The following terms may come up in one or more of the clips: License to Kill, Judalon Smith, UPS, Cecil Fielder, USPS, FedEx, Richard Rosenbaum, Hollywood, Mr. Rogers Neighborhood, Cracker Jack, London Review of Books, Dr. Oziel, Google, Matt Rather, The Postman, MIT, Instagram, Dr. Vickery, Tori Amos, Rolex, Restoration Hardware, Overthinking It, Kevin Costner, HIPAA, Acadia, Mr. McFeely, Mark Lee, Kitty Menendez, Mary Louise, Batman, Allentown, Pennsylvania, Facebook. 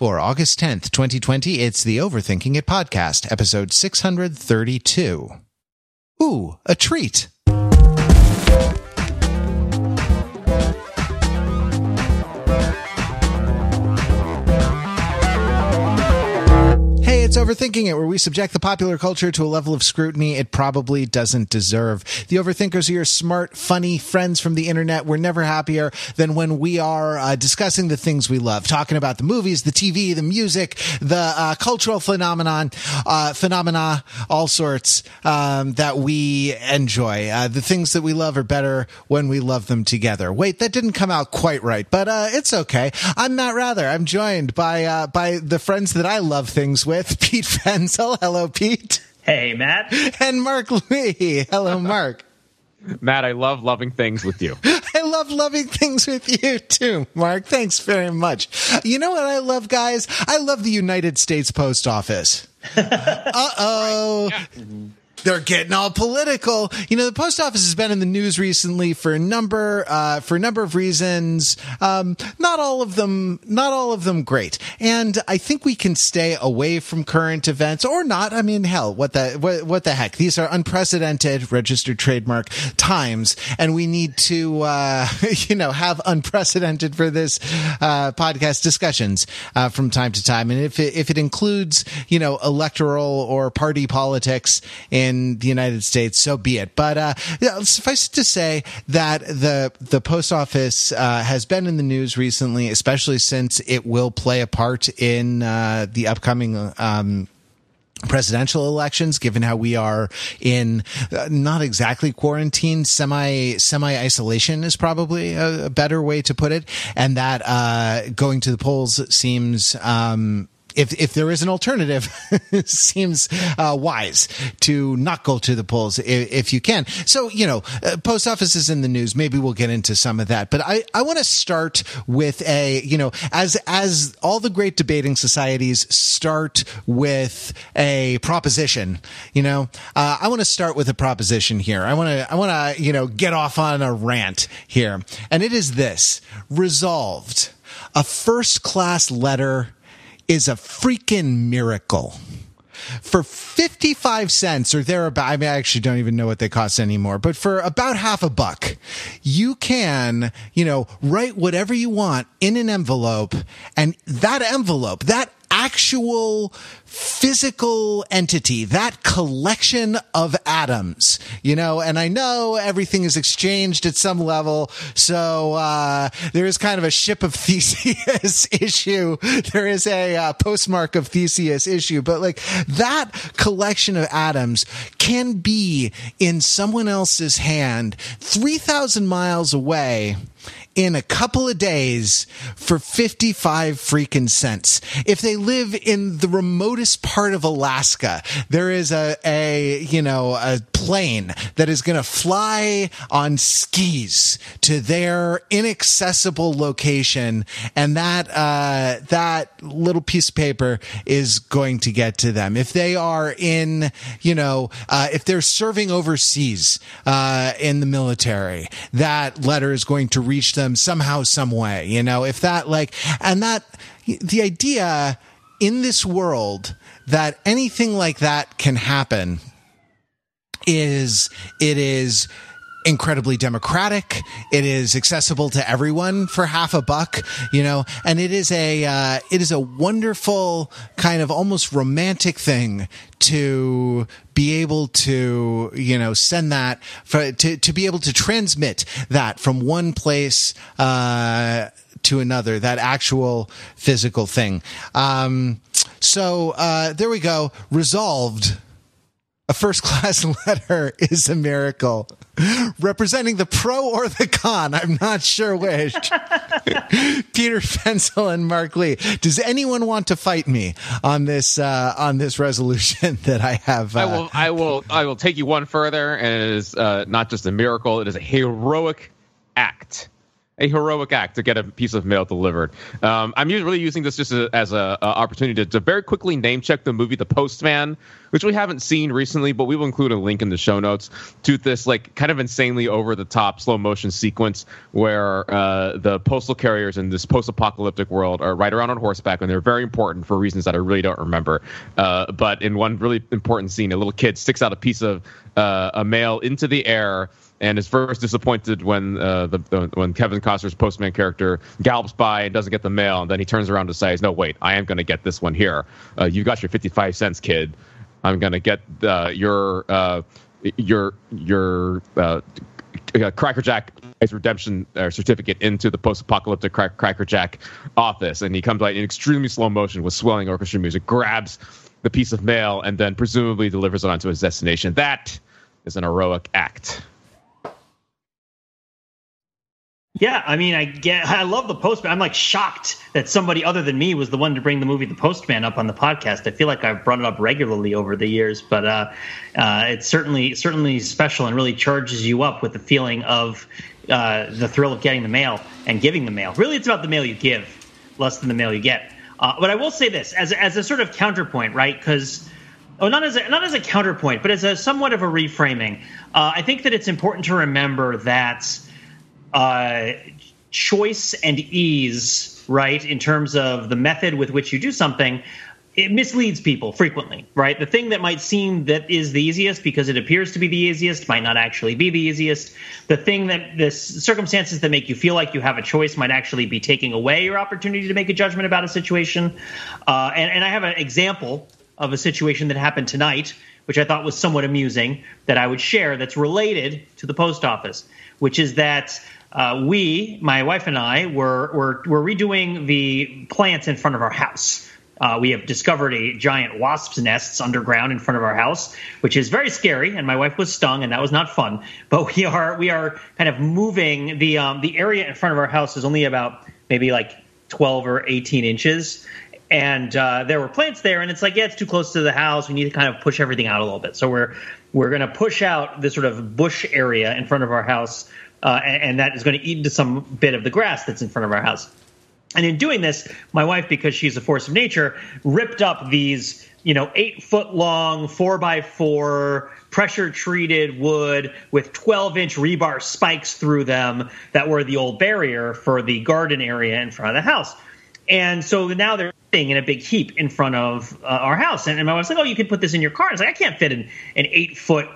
For August 10th, 2020, it's the Overthinking It podcast, episode 632. Ooh, a treat! It's Overthinking It, where we subject the popular culture to a level of scrutiny it probably doesn't deserve. The Overthinkers are your smart, funny friends from the internet. We're never happier than when we are discussing the things we love, talking about the movies, the TV, the music, the cultural phenomena, all sorts that we enjoy. The things that we love are better when we love them together. Wait, that didn't come out quite right, but it's okay. I'm Matt Rather. I'm joined by the friends that I love things with. Pete Fenzel. Hello, Pete. Hey, Matt. And Mark Lee. Hello, Mark. Matt, I love loving things with you. I love loving things with you, too, Mark. Thanks very much. You know what I love, guys? I love the United States Post Office. Uh-oh. Right. Yeah. They're getting all political. You know, the post office has been in the news recently for a number of reasons. Not all of them great. And I think we can stay away from current events or not. I mean, hell, what the heck? These are unprecedented registered trademark times, and we need to have unprecedented for this podcast discussions from time to time. And if it includes, you know, electoral or party politics in the United States, so be it. But suffice it to say that the post office has been in the news recently, especially since it will play a part in the upcoming presidential elections, given how we are in not exactly quarantine, semi-isolation is probably a better way to put it, and that going to the polls seems... If there is an alternative, it seems wise to not go to the polls if you can. So, you know, post office is in the news. Maybe we'll get into some of that. But I want to start with as all the great debating societies start with a proposition, you know, I want to start with a proposition here. I want to get off on a rant here. And it is this: resolved. A first-class letter is a freaking miracle. For 55 cents or thereabout, I mean, I actually don't even know what they cost anymore, but for about $0.50, you can, you know, write whatever you want in an envelope, and that envelope, that actual physical entity, that collection of atoms, you know, and I know everything is exchanged at some level, so there is kind of a ship of Theseus issue. There is a postmark of Theseus issue, but like that collection of atoms can be in someone else's hand 3,000 miles away in a couple of days for 55 freaking cents. If they live in the remotest part of Alaska, there is a plane that is going to fly on skis to their inaccessible location, and that little piece of paper is going to get to them. If they are in, you know, if they're serving overseas in the military, that letter is going to reach them somehow, some way, you know. If that, like, and that, the idea in this world that anything like that can happen is incredibly democratic. It is accessible to everyone for $0.50, you know, and it is a wonderful kind of almost romantic thing to be able to, you know, send that to be able to transmit that from one place to another, that actual physical thing. So there we go. Resolved. A first-class letter is a miracle. Representing the pro or the con, I'm not sure which. Peter Fenzel and Mark Lee. Does anyone want to fight me on this resolution that I have? I will take you one further, and it is not just a miracle; it is a heroic act. a heroic act to get a piece of mail delivered. I'm really using this just as an opportunity to very quickly name check the movie The Postman, which we haven't seen recently, but we will include a link in the show notes to this like kind of insanely over the top slow motion sequence where the postal carriers in this post apocalyptic world are right around on horseback, and they're very important for reasons that I really don't remember. But in one really important scene, a little kid sticks out a piece of a mail into the air, and is first disappointed when when Kevin Costner's postman character gallops by and doesn't get the mail, and then he turns around to say, "No, wait, I am going to get this one here. You got your 55 cents, kid. I'm going to get your Cracker Jack redemption certificate into the post-apocalyptic Cracker Jack office." And he comes out in extremely slow motion with swelling orchestra music, grabs the piece of mail, and then presumably delivers it onto his destination. That is an heroic act. Yeah, I mean, I love The Postman. I'm like shocked that somebody other than me was the one to bring the movie The Postman up on the podcast. I feel like I've brought it up regularly over the years, but it's certainly special and really charges you up with the feeling of the thrill of getting the mail and giving the mail. Really, it's about the mail you give, less than the mail you get. But I will say this as a sort of counterpoint, right? Because not as a counterpoint, but as a somewhat of a reframing. I think that it's important to remember that. Choice and ease, right, in terms of the method with which you do something, it misleads people frequently, right? The thing that might seem that is the easiest because it appears to be the easiest might not actually be the easiest. The thing that the circumstances that make you feel like you have a choice might actually be taking away your opportunity to make a judgment about a situation. And I have an example of a situation that happened tonight, which I thought was somewhat amusing, that I would share that's related to the post office, which is that my wife and I, were redoing the plants in front of our house. We have discovered a giant wasp's nests underground in front of our house, which is very scary, and my wife was stung, and that was not fun. But we are kind of moving the area in front of our house is only about maybe like 12 or 18 inches. And there were plants there, and it's like, yeah, it's too close to the house. We need to kind of push everything out a little bit. So we're going to push out this sort of bush area in front of our house, and that is going to eat into some bit of the grass that's in front of our house. And in doing this, my wife, because she's a force of nature, ripped up these 8-foot-long, 4x4, pressure-treated wood with 12-inch rebar spikes through them that were the old barrier for the garden area in front of the house. And so now they're sitting in a big heap in front of our house. And my wife's like, "Oh, you could put this in your car." And I was like, I can't fit an 8-foot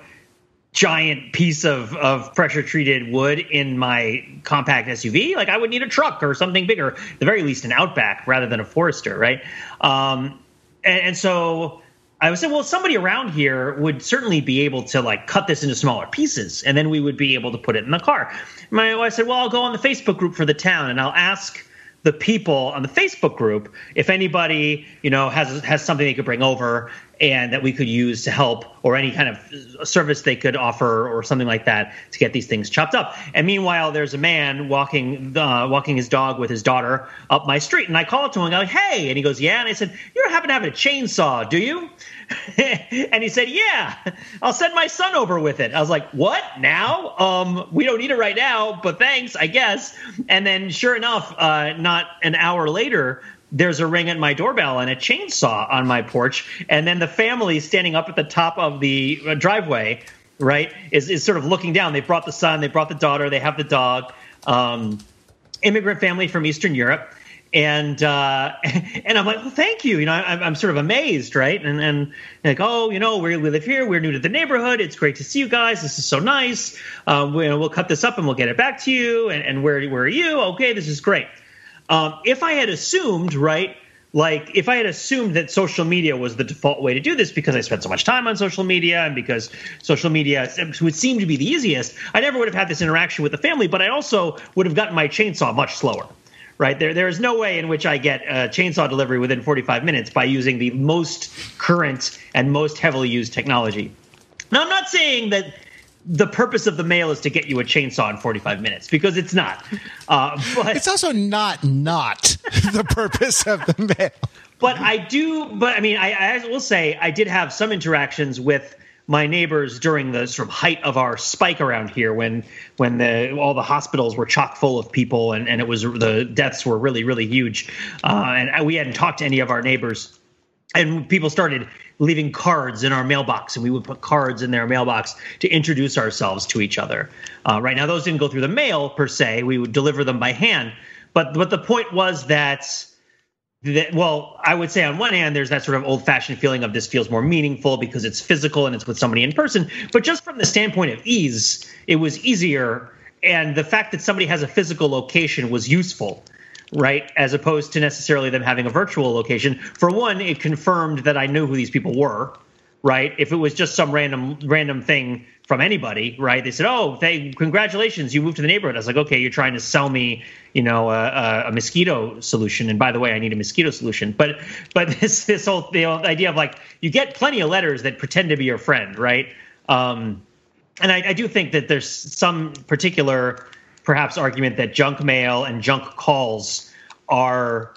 giant piece of pressure-treated wood in my compact SUV. Like, I would need a truck or something bigger, at the very least an Outback rather than a Forester, right? And so I would say, well, somebody around here would certainly be able to like cut this into smaller pieces, and then we would be able to put it in the car. My wife said, well, I'll go on the Facebook group for the town, and I'll ask the people on the Facebook group if anybody has something they could bring over and that we could use to help, or any kind of service they could offer or something like that to get these things chopped up. And meanwhile, there's a man walking his dog with his daughter up my street, and I call up to him and I'm like, "Hey," and he goes, "Yeah," and I said, "You don't happen to have a chainsaw, do you?" And he said, "Yeah, I'll send my son over with it." I was like, "What now? We don't need it right now, but thanks, I guess." And then sure enough, not an hour later, there's a ring at my doorbell and a chainsaw on my porch. And then the family standing up at the top of the driveway, right, is sort of looking down. They brought the son, they brought the daughter, they have the dog, immigrant family from Eastern Europe. And I'm like, well, thank you. I'm sort of amazed, right? And like, oh, we live here. We're new to the neighborhood. It's great to see you guys. This is so nice. We'll cut this up and we'll get it back to you. And where are you? Okay, this is great. If I had assumed, right, like if I had assumed that social media was the default way to do this because I spent so much time on social media and because social media would seem to be the easiest, I never would have had this interaction with the family, but I also would have gotten my chainsaw much slower. Right, there is no way in which I get a chainsaw delivery within 45 minutes by using the most current and most heavily used technology. Now, I'm not saying that the purpose of the mail is to get you a chainsaw in 45 minutes, because it's not. But it's also not the purpose of the mail. But I will say I did have some interactions with my neighbors during the sort of height of our spike around here, when all the hospitals were chock full of people and it was, the deaths were really, really huge. And we hadn't talked to any of our neighbors, and people started leaving cards in our mailbox, and we would put cards in their mailbox to introduce ourselves to each other. Right now, those didn't go through the mail per se. We would deliver them by hand. But the point was that, I would say on one hand, there's that sort of old-fashioned feeling of this feels more meaningful because it's physical and it's with somebody in person. But just from the standpoint of ease, it was easier. And the fact that somebody has a physical location was useful, right, as opposed to necessarily them having a virtual location. For one, it confirmed that I knew who these people were, right? If it was just some random thing from anybody, right? They said, congratulations, you moved to the neighborhood. I was like, okay, you're trying to sell me, a mosquito solution. And by the way, I need a mosquito solution. But this whole the idea of like, you get plenty of letters that pretend to be your friend, right? And I do think that there's some particular perhaps argument that junk mail and junk calls are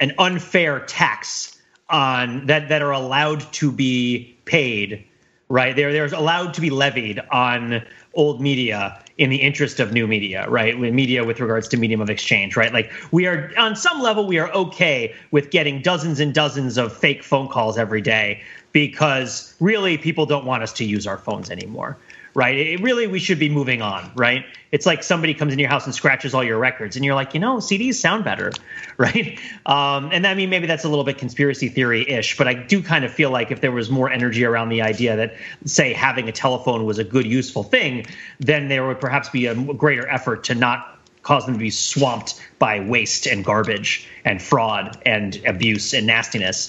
an unfair tax on that are allowed to be paid, right? They're allowed to be levied on old media in the interest of new media, right? Media with regards to medium of exchange, right? Like we are on some level, we are okay with getting dozens and dozens of fake phone calls every day because really people don't want us to use our phones anymore. Right. We should be moving on. Right. It's like somebody comes into your house and scratches all your records and you're like, CDs sound better. Right. And I mean, maybe that's a little bit conspiracy theory ish, but I do kind of feel like if there was more energy around the idea that, say, having a telephone was a good, useful thing, then there would perhaps be a greater effort to not cause them to be swamped by waste and garbage and fraud and abuse and nastiness.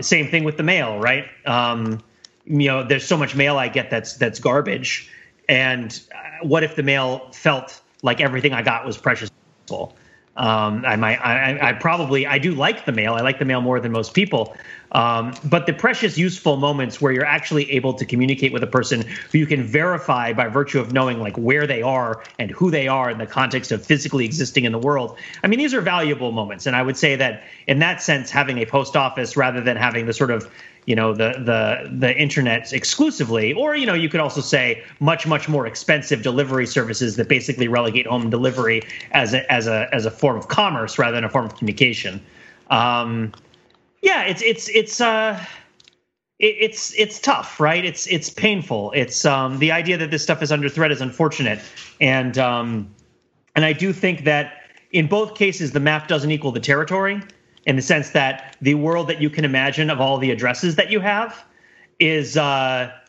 Same thing with the mail. Right. There's so much mail I get that's garbage. And what if the mail felt like everything I got was precious? I do like the mail. I like the mail more than most people. But the precious, useful moments where you're actually able to communicate with a person who you can verify by virtue of knowing like where they are and who they are in the context of physically existing in the world. I mean, these are valuable moments. And I would say that in that sense, having a post office rather than having the sort of, the internet exclusively, or, you could also say much, much more expensive delivery services that basically relegate home delivery as a form of commerce rather than a form of communication. It's tough, right? It's painful. It's the idea that this stuff is under threat is unfortunate. And I do think that in both cases, the map doesn't equal the territory, in the sense that the world that you can imagine of all the addresses that you have is not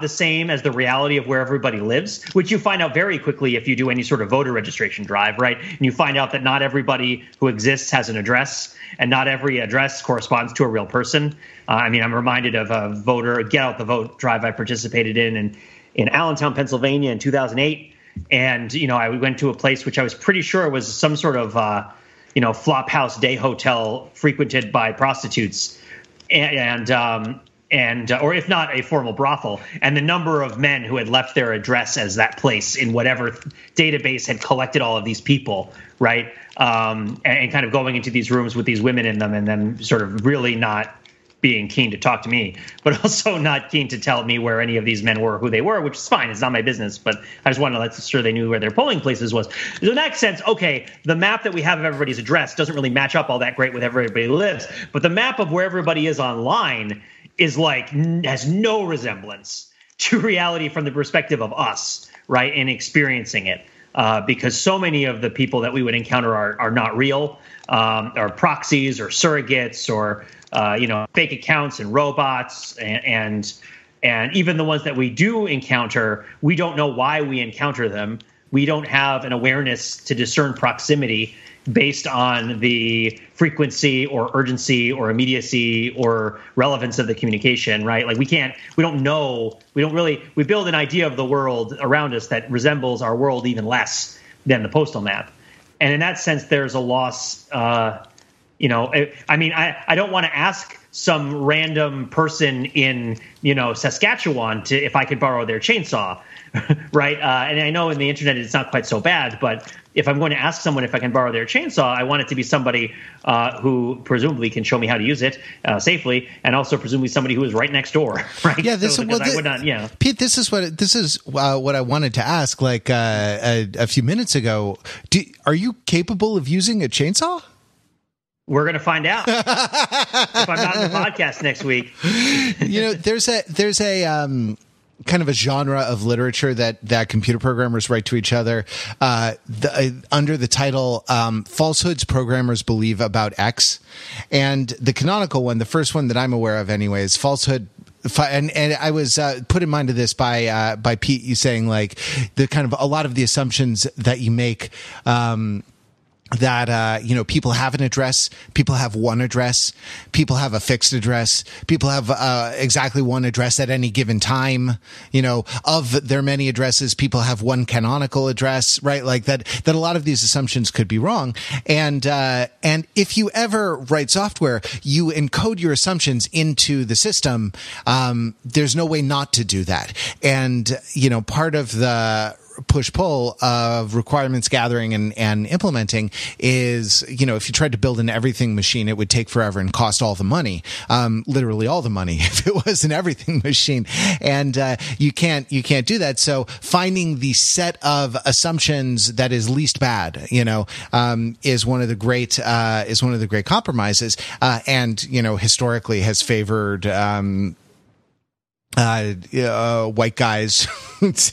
the same as the reality of where everybody lives, which you find out very quickly if you do any sort of voter registration drive, right? And you find out that not everybody who exists has an address, and not every address corresponds to a real person. I'm reminded of a voter get out the vote drive I participated in Allentown, Pennsylvania in 2008. And, I went to a place which I was pretty sure was some sort of, flophouse day hotel frequented by prostitutes and or if not a formal brothel, and the number of men who had left their address as that place in whatever database had collected all of these people, right? And kind of going into these rooms with these women in them and then sort of really not being keen to talk to me, but also not keen to tell me where any of these men were, who they were, which is fine. It's not my business, but I just wanted to make sure they knew where their polling places was. So in that sense, okay, the map that we have of everybody's address doesn't really match up all that great with everybody lives, but the map of where everybody is online is like, has no resemblance to reality from the perspective of us, right, in experiencing it. Because so many of the people that we would encounter are not real, are proxies or surrogates or, fake accounts and robots and even the ones that we do encounter, we don't know why we encounter them. We don't have an awareness to discern proximity based on the frequency or urgency or immediacy or relevance of the communication, right? Like we build an idea of the world around us that resembles our world even less than the postal map. And in that sense, there's a loss. I don't want to ask some random person in, you know, Saskatchewan to, if I could borrow their chainsaw, right? And I know in the internet it's not quite so bad, but if I'm going to ask someone if I can borrow their chainsaw, I want it to be somebody who presumably can show me how to use it safely, and also presumably somebody who is right next door, right? Yeah, this Pete, this is what I wanted to ask. Like a few minutes ago, are you capable of using a chainsaw? We're going to find out if I'm not on the podcast next week. You know, there's a kind of a genre of literature that computer programmers write to each other under the title Falsehoods Programmers Believe About X. And the canonical one, the first one that I'm aware of anyway, is Falsehood. And I was put in mind of this by Pete, you saying like the kind of a lot of the assumptions that you make that, you know, people have an address, people have one address, people have a fixed address, people have exactly one address at any given time, you know, of their many addresses, people have one canonical address, right? Like that a lot of these assumptions could be wrong. And if you ever write software, you encode your assumptions into the system. There's no way not to do that. And, you know, part of the push-pull of requirements gathering and implementing is, you know, if you tried to build an everything machine, it would take forever and cost all the money, literally all the money if it was an everything machine. And you can't do that. So finding the set of assumptions that is least bad, you know, is one of the great compromises, and, you know, historically has favored white guys, it's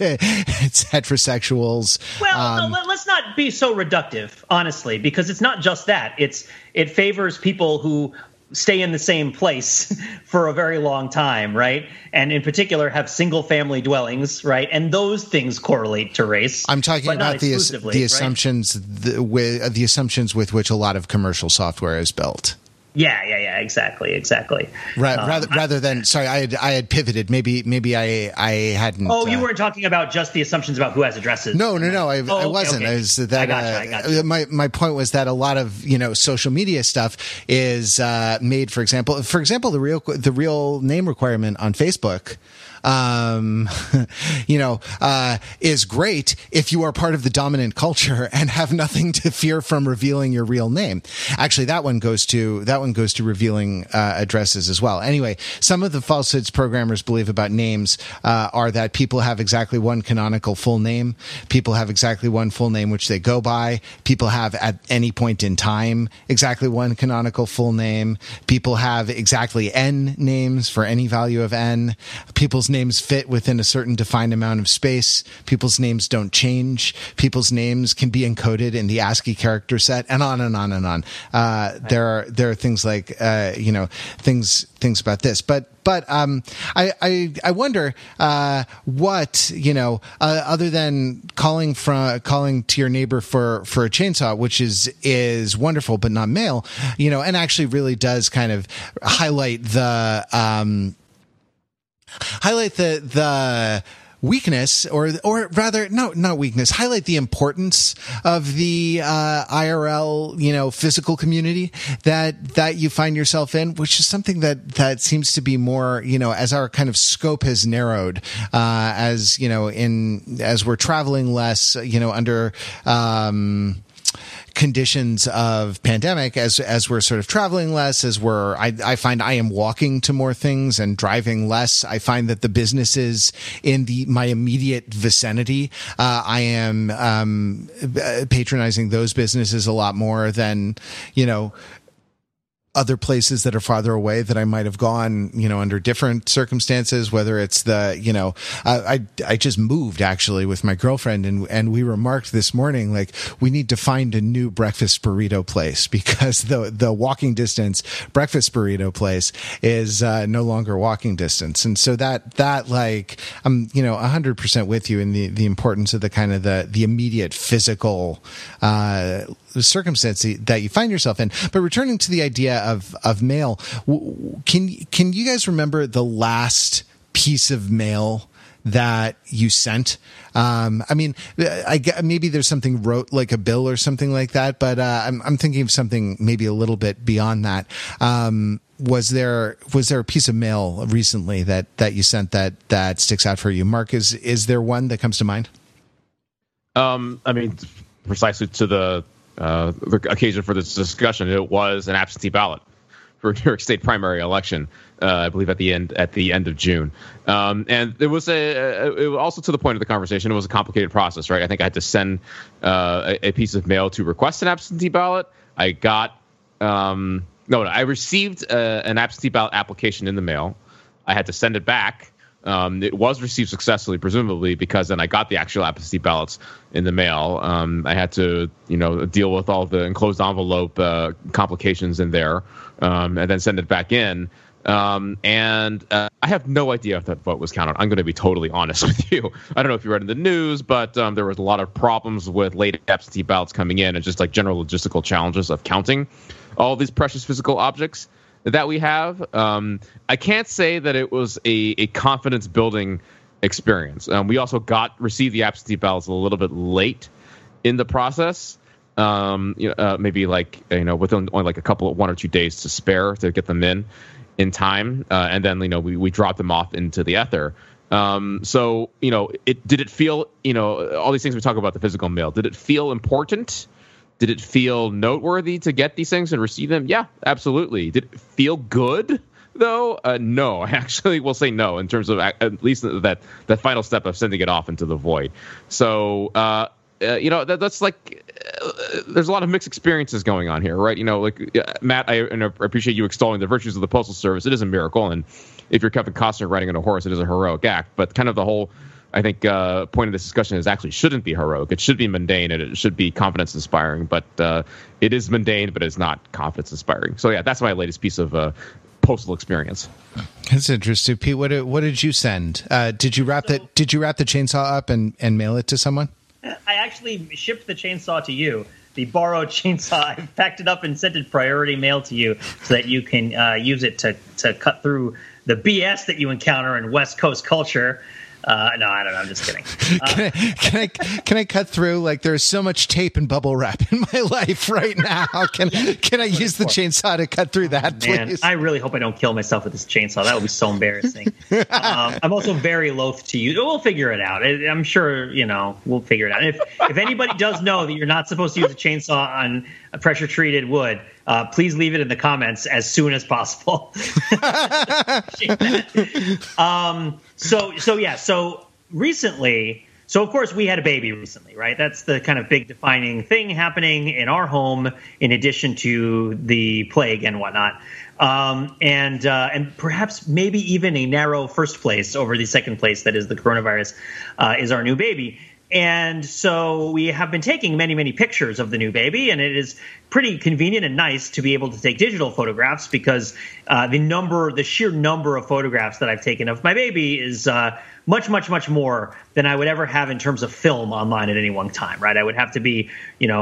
heterosexuals. Well, no, let's not be so reductive, honestly, because it's not just that. It favors people who stay in the same place for a very long time, right? And in particular, have single-family dwellings, right? And those things correlate to race. I'm talking about the assumptions, right? the assumptions with which a lot of commercial software is built. Yeah, exactly. I had pivoted. Maybe I hadn't. Oh, you weren't talking about just the assumptions about who has addresses. No, I wasn't. Okay. I gotcha. My point was that a lot of, you know, social media stuff is made. For example, the real name requirement on Facebook, you know, is great if you are part of the dominant culture and have nothing to fear from revealing your real name. Actually, that one goes to revealing addresses as well. Anyway, some of the falsehoods programmers believe about names are that people have exactly one canonical full name, people have exactly one full name which they go by, people have at any point in time exactly one canonical full name, people have exactly n names for any value of n, people's names fit within a certain defined amount of space, people's names don't change, people's names can be encoded in the ASCII character set, and on and on and on. There are things like, you know, things about this, but I wonder what, you know, other than calling to your neighbor for a chainsaw, which is wonderful but not male, you know, and actually really does kind of highlight the weakness, or rather, no, not weakness, highlight the importance of the IRL, you know, physical community that you find yourself in, which is something that seems to be more, you know, as our kind of scope has narrowed, as, you know, as we're traveling less, you know, under conditions of pandemic, as we're sort of traveling less, as we're, I find I am walking to more things and driving less. I find that the businesses in my immediate vicinity, I am patronizing those businesses a lot more than, you know, other places that are farther away that I might have gone, you know, under different circumstances, whether it's the, you know, I just moved actually with my girlfriend, and we remarked this morning, like, we need to find a new breakfast burrito place because the walking distance breakfast burrito place is no longer walking distance. And so that like, I'm, you know, 100% with you in the importance of the kind of the immediate physical, circumstance that you find yourself in. But returning to the idea of mail, can you guys remember the last piece of mail that you sent. I mean, I get, maybe there's something wrote like a bill or something like that, but I'm thinking of something maybe a little bit beyond that. Was there a piece of mail recently that you sent that sticks out for you? Mark, is there one that comes to mind? I mean, precisely to the occasion for this discussion, it was an absentee ballot for New York State primary election, I believe at the end of June. And there was it was also to the point of the conversation, it was a complicated process, right? I think I had to send a piece of mail to request an absentee ballot. I got I received an absentee ballot application in the mail. I had to send it back. It was received successfully, presumably, because then I got the actual absentee ballots in the mail. I had to, deal with all the enclosed envelope complications in there, and then send it back in. And I have no idea if that vote was counted. I'm going to be totally honest with you. I don't know if you read in the news, but there was a lot of problems with late absentee ballots coming in and just like general logistical challenges of counting all these precious physical objects that we have. I can't say that it was a confidence building experience. We also received the absentee ballots a little bit late in the process. Maybe within only like one or two days to spare to get them in time. And then, we dropped them off into the ether. Did it feel, all these things we talk about the physical mail, did it feel important? Did it feel noteworthy to get these things and receive them? Yeah, absolutely. Did it feel good, though? No, I actually will say no in terms of at least that final step of sending it off into the void. So, that's like there's a lot of mixed experiences going on here, right? Matt, I appreciate you extolling the virtues of the Postal Service. It is a miracle. And if you're Kevin Costner riding on a horse, it is a heroic act. But kind of the whole, I think, point of this discussion is actually shouldn't be heroic. It should be mundane and it should be confidence inspiring, but it is mundane, but it's not confidence inspiring. So yeah, that's my latest piece of postal experience. That's interesting. Pete, what did you send? Did you wrap the chainsaw up and mail it to someone? I actually shipped the chainsaw to you, the borrowed chainsaw. I packed it up and sent it priority mail to you so that you can use it to cut through the BS that you encounter in West Coast culture. No, I don't know. I'm just kidding. Can I cut through? Like, there's so much tape and bubble wrap in my life right now. Can I use the chainsaw to cut through that, please? I really hope I don't kill myself with this chainsaw. That would be so embarrassing. I'm also very loath to use. We'll figure it out. I'm sure, we'll figure it out. If anybody does know that you're not supposed to use a chainsaw on a pressure-treated wood, please leave it in the comments as soon as possible. So recently, of course we had a baby recently, right? That's the kind of big defining thing happening in our home, in addition to the plague and whatnot. And perhaps maybe even a narrow first place over the second place that is the coronavirus, is our new baby. And so we have been taking many, many pictures of the new baby, and it is pretty convenient and nice to be able to take digital photographs because the sheer number of photographs that I've taken of my baby is much, much, much more than I would ever have in terms of film online at any one time, right? I would have to be, one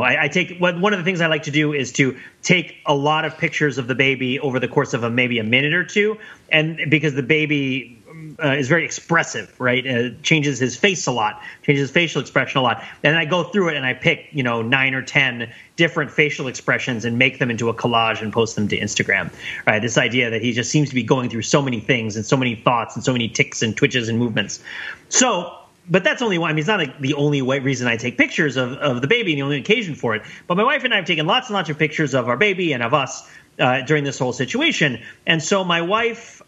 of the things I like to do is to take a lot of pictures of the baby over the course of maybe a minute or two, and because the baby is very expressive, right? Changes his face a lot, changes his facial expression a lot. And I go through it and I pick, 9 or 10 different facial expressions and make them into a collage and post them to Instagram, right? This idea that he just seems to be going through so many things and so many thoughts and so many tics and twitches and movements. So, but that's only one. I mean, it's not the only reason I take pictures of the baby and the only occasion for it. But my wife and I have taken lots and lots of pictures of our baby and of us during this whole situation. And so my wife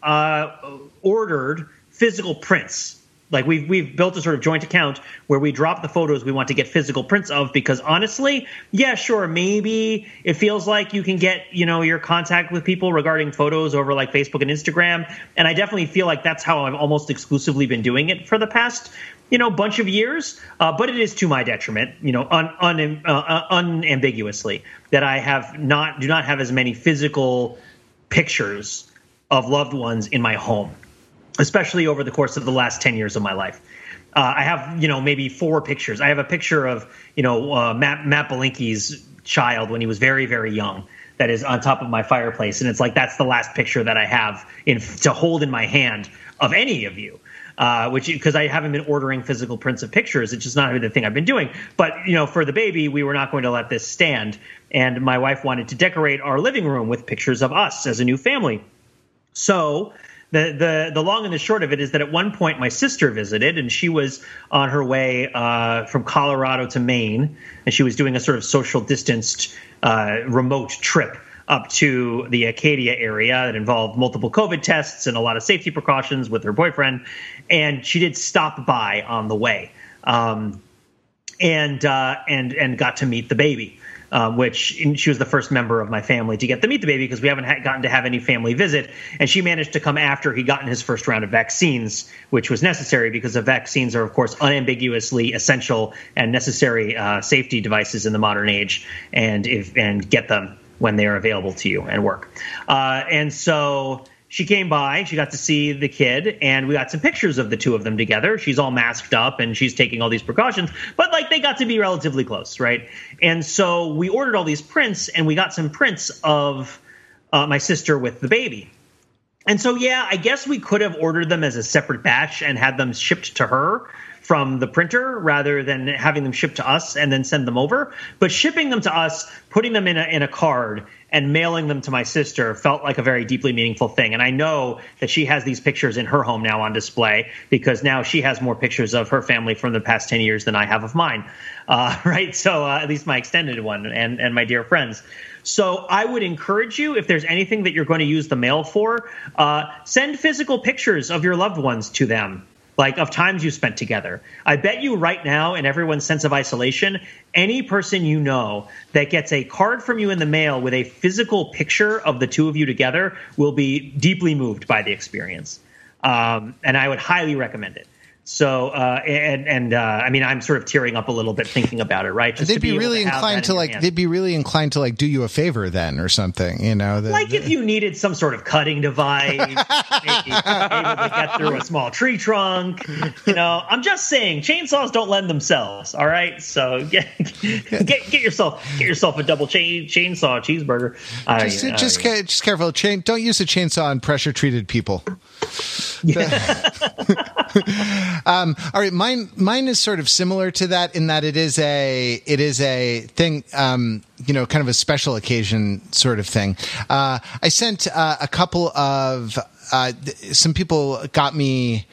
ordered physical prints. Like we've built a sort of joint account where we drop the photos we want to get physical prints of, because honestly, yeah, sure, maybe it feels like you can get, your contact with people regarding photos over like Facebook and Instagram. And I definitely feel like that's how I've almost exclusively been doing it for the past bunch of years, but it is to my detriment, unambiguously, that I do not have as many physical pictures of loved ones in my home, especially over the course of the last 10 years of my life. I have, maybe 4 pictures. I have a picture of, Matt Belinke's child when he was very, very young that is on top of my fireplace, and it's like that's the last picture that I have to hold in my hand of any of you. which, because I haven't been ordering physical prints of pictures. It's just not the thing I've been doing. But, you know, for the baby, we were not going to let this stand. And my wife wanted to decorate our living room with pictures of us as a new family. So the long and the short of it is that at one point my sister visited, and she was on her way from Colorado to Maine, and she was doing a sort of social distanced remote trip up to the Acadia area that involved multiple COVID tests and a lot of safety precautions with her boyfriend. And she did stop by on the way and got to meet the baby. Which she was the first member of my family to get to meet the baby, because we haven't gotten to have any family visit. And she managed to come after he'd gotten his first round of vaccines, which was necessary because the vaccines are, of course, unambiguously essential and necessary safety devices in the modern age. And get them when they are available to you and work. And so she came by, she got to see the kid, and we got some pictures of the two of them together. She's all masked up and she's taking all these precautions, but like they got to be relatively close, right? And so we ordered all these prints, and we got some prints of my sister with the baby. And so, yeah, I guess we could have ordered them as a separate batch and had them shipped to her from the printer rather than having them shipped to us and then send them over. But shipping them to us, putting them in a card and mailing them to my sister felt like a very deeply meaningful thing. And I know that she has these pictures in her home now on display, because now she has more pictures of her family from the past 10 years than I have of mine, right? So at least my extended one and my dear friends. So I would encourage you, if there's anything that you're going to use the mail for, send physical pictures of your loved ones to them, like of times you spent together. I bet you right now, in everyone's sense of isolation, any person you know that gets a card from you in the mail with a physical picture of the two of you together will be deeply moved by the experience. And I would highly recommend it. So, I mean, I'm sort of tearing up a little bit thinking about it, right? Just they'd be really inclined to like do you a favor then or something, you know? If you needed some sort of cutting device, maybe to get through a small tree trunk, you know. I'm just saying, chainsaws don't lend themselves, all right? So get yourself a double chainsaw cheeseburger. Just careful, don't use a chainsaw on pressure treated people. Yeah. All right, mine is sort of similar to that, in that it is a thing, you know, kind of a special occasion sort of thing. I sent a couple of some people got me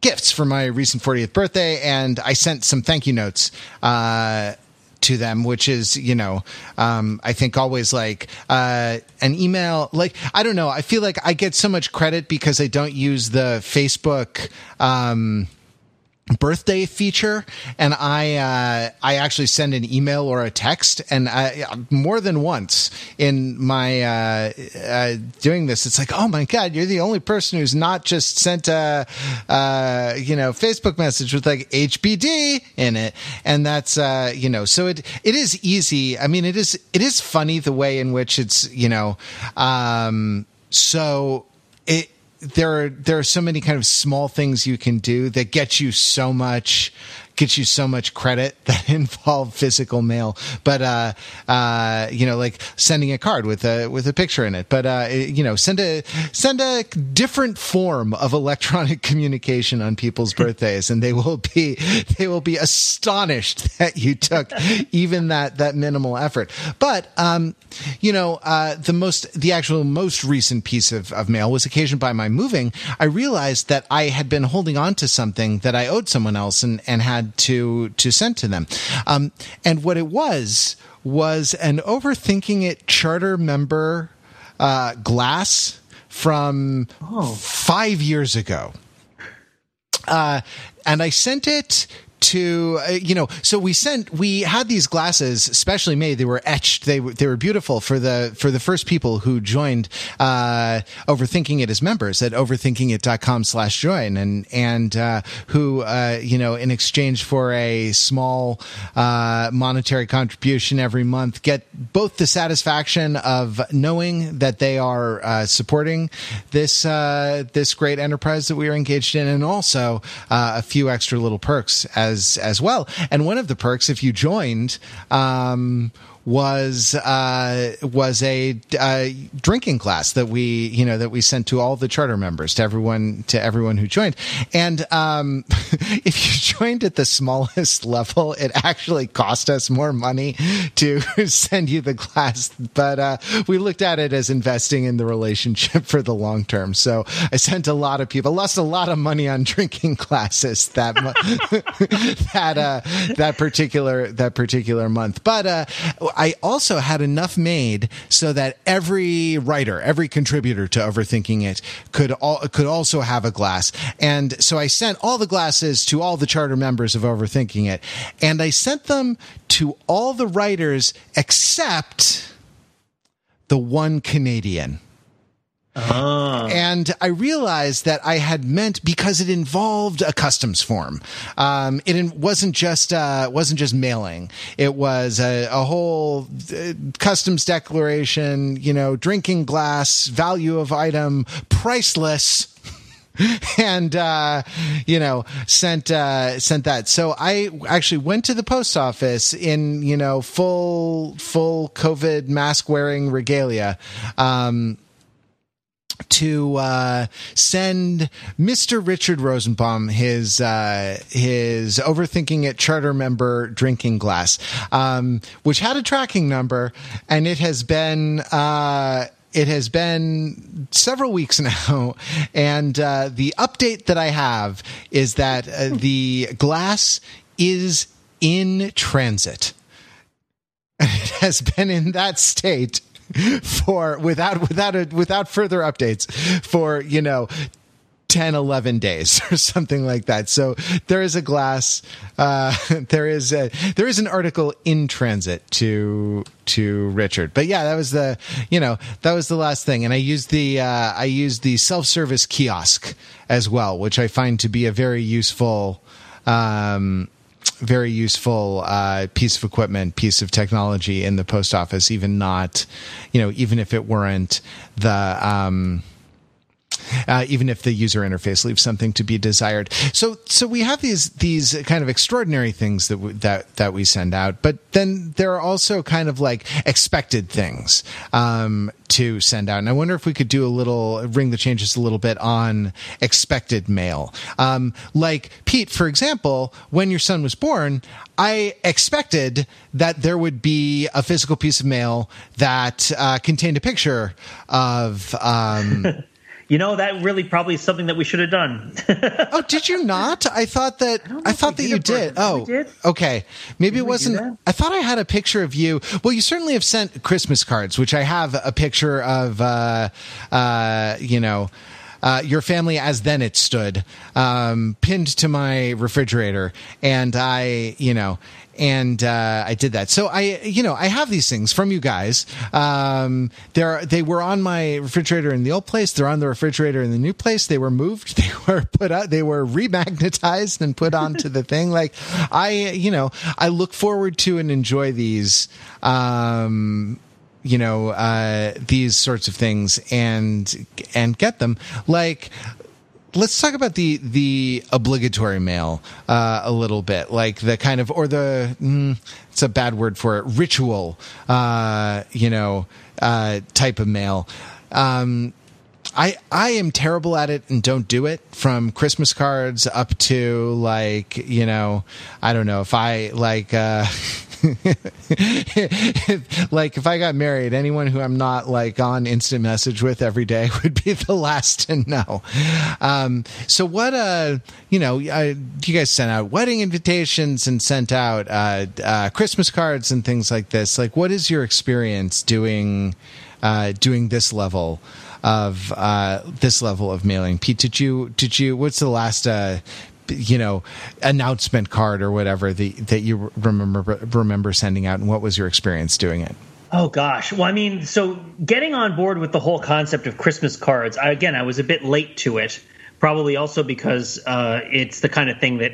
gifts for my recent 40th birthday, and I sent some thank you notes to them, which is, you know, I think always like an email, like, I don't know. I feel like I get so much credit because I don't use the Facebook birthday feature, and I actually send an email or a text, and more than once in my doing this, it's like, oh my God, you're the only person who's not just sent a you know, Facebook message with like HBD in it. And that's you know, so it is easy. I mean, it is funny the way in which it's, you know, so it. There are so many kind of small things you can do that get you so much credit that involve physical mail, but you know, like sending a card with a picture in it. But you know, send a different form of electronic communication on people's birthdays, and they will be astonished that you took even that minimal effort. But you know, the actual most recent piece of mail was occasioned by my moving. I realized that I had been holding on to something that I owed someone else and had to send to them. And what it was an Overthinking It charter member glass from 5 years ago. And I sent it to, you know, so we had these glasses specially made. They were etched. They were beautiful for the first people who joined Overthinking It as members at overthinkingit.com/join, and who, you know, in exchange for a small monetary contribution every month, get both the satisfaction of knowing that they are supporting this great enterprise that we are engaged in, and also a few extra little perks as well. And one of the perks, if you joined, was a drinking class that we sent to all the charter members, to everyone who joined. And if you joined at the smallest level, it actually cost us more money to send you the class. But we looked at it as investing in the relationship for the long term. So I sent a lot of people, lost a lot of money on drinking classes that particular month. But I also had enough made so that every writer, every contributor to Overthinking It could also have a glass. And so I sent all the glasses to all the charter members of Overthinking It, and I sent them to all the writers except the one Canadian. Ah. And I realized that I had meant, because it involved a customs form. It wasn't just mailing. It was a whole customs declaration, drinking glass, value of item, priceless. And, sent that. So I actually went to the post office in, full COVID mask wearing regalia, to send Mr. Richard Rosenbaum his Overthinking It charter member drinking glass, which had a tracking number, and it has been several weeks now, and the update that I have is that the glass is in transit. It has been in that state for without further updates for 10, 11 days or something like that. So there is a glass. There is an article in transit to Richard. But yeah, that was the last thing. And I used the self-service kiosk as well, which I find to be a very useful piece of equipment, piece of technology in the post office, even if the user interface leaves something to be desired. So we have these kind of extraordinary things that we send out, but then there are also kind of like expected things to send out. And I wonder if we could do ring the changes a little bit on expected mail. Like Pete, for example, when your son was born, I expected that there would be a physical piece of mail that contained a picture of, that really probably is something that we should have done. Oh, did you not? I thought that you did. Oh, did? Okay. Maybe it wasn't. I thought I had a picture of you. Well, you certainly have sent Christmas cards, which I have a picture of, your family as then it stood, pinned to my refrigerator. And I did that. So I have these things from you guys. They were on my refrigerator in the old place. They're on the refrigerator in the new place. They were moved. They were put out. They were remagnetized and put onto the thing. Like I look forward to and enjoy these, these sorts of things and get them. Like, let's talk about the obligatory mail a little bit, like the kind of, or the it's a bad word for it, ritual, type of mail. I am terrible at it and don't do it, from Christmas cards up to I don't know, if I if I got married, anyone who I'm not on instant message with every day would be the last to know. So what, you guys sent out wedding invitations and sent out Christmas cards and things like this. Like, what is your experience doing this level of mailing? Pete, did you? What's the last announcement card or whatever that you remember sending out, and what was your experience doing it? Oh gosh. Well, so getting on board with the whole concept of Christmas cards, I was a bit late to it, probably also because it's the kind of thing that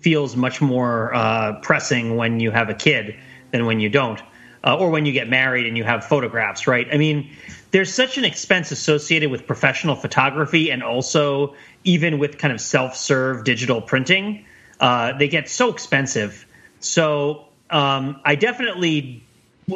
feels much more pressing when you have a kid than when you don't, or when you get married and you have photographs, right? There's such an expense associated with professional photography, and also even with kind of self-serve digital printing, they get so expensive. So I definitely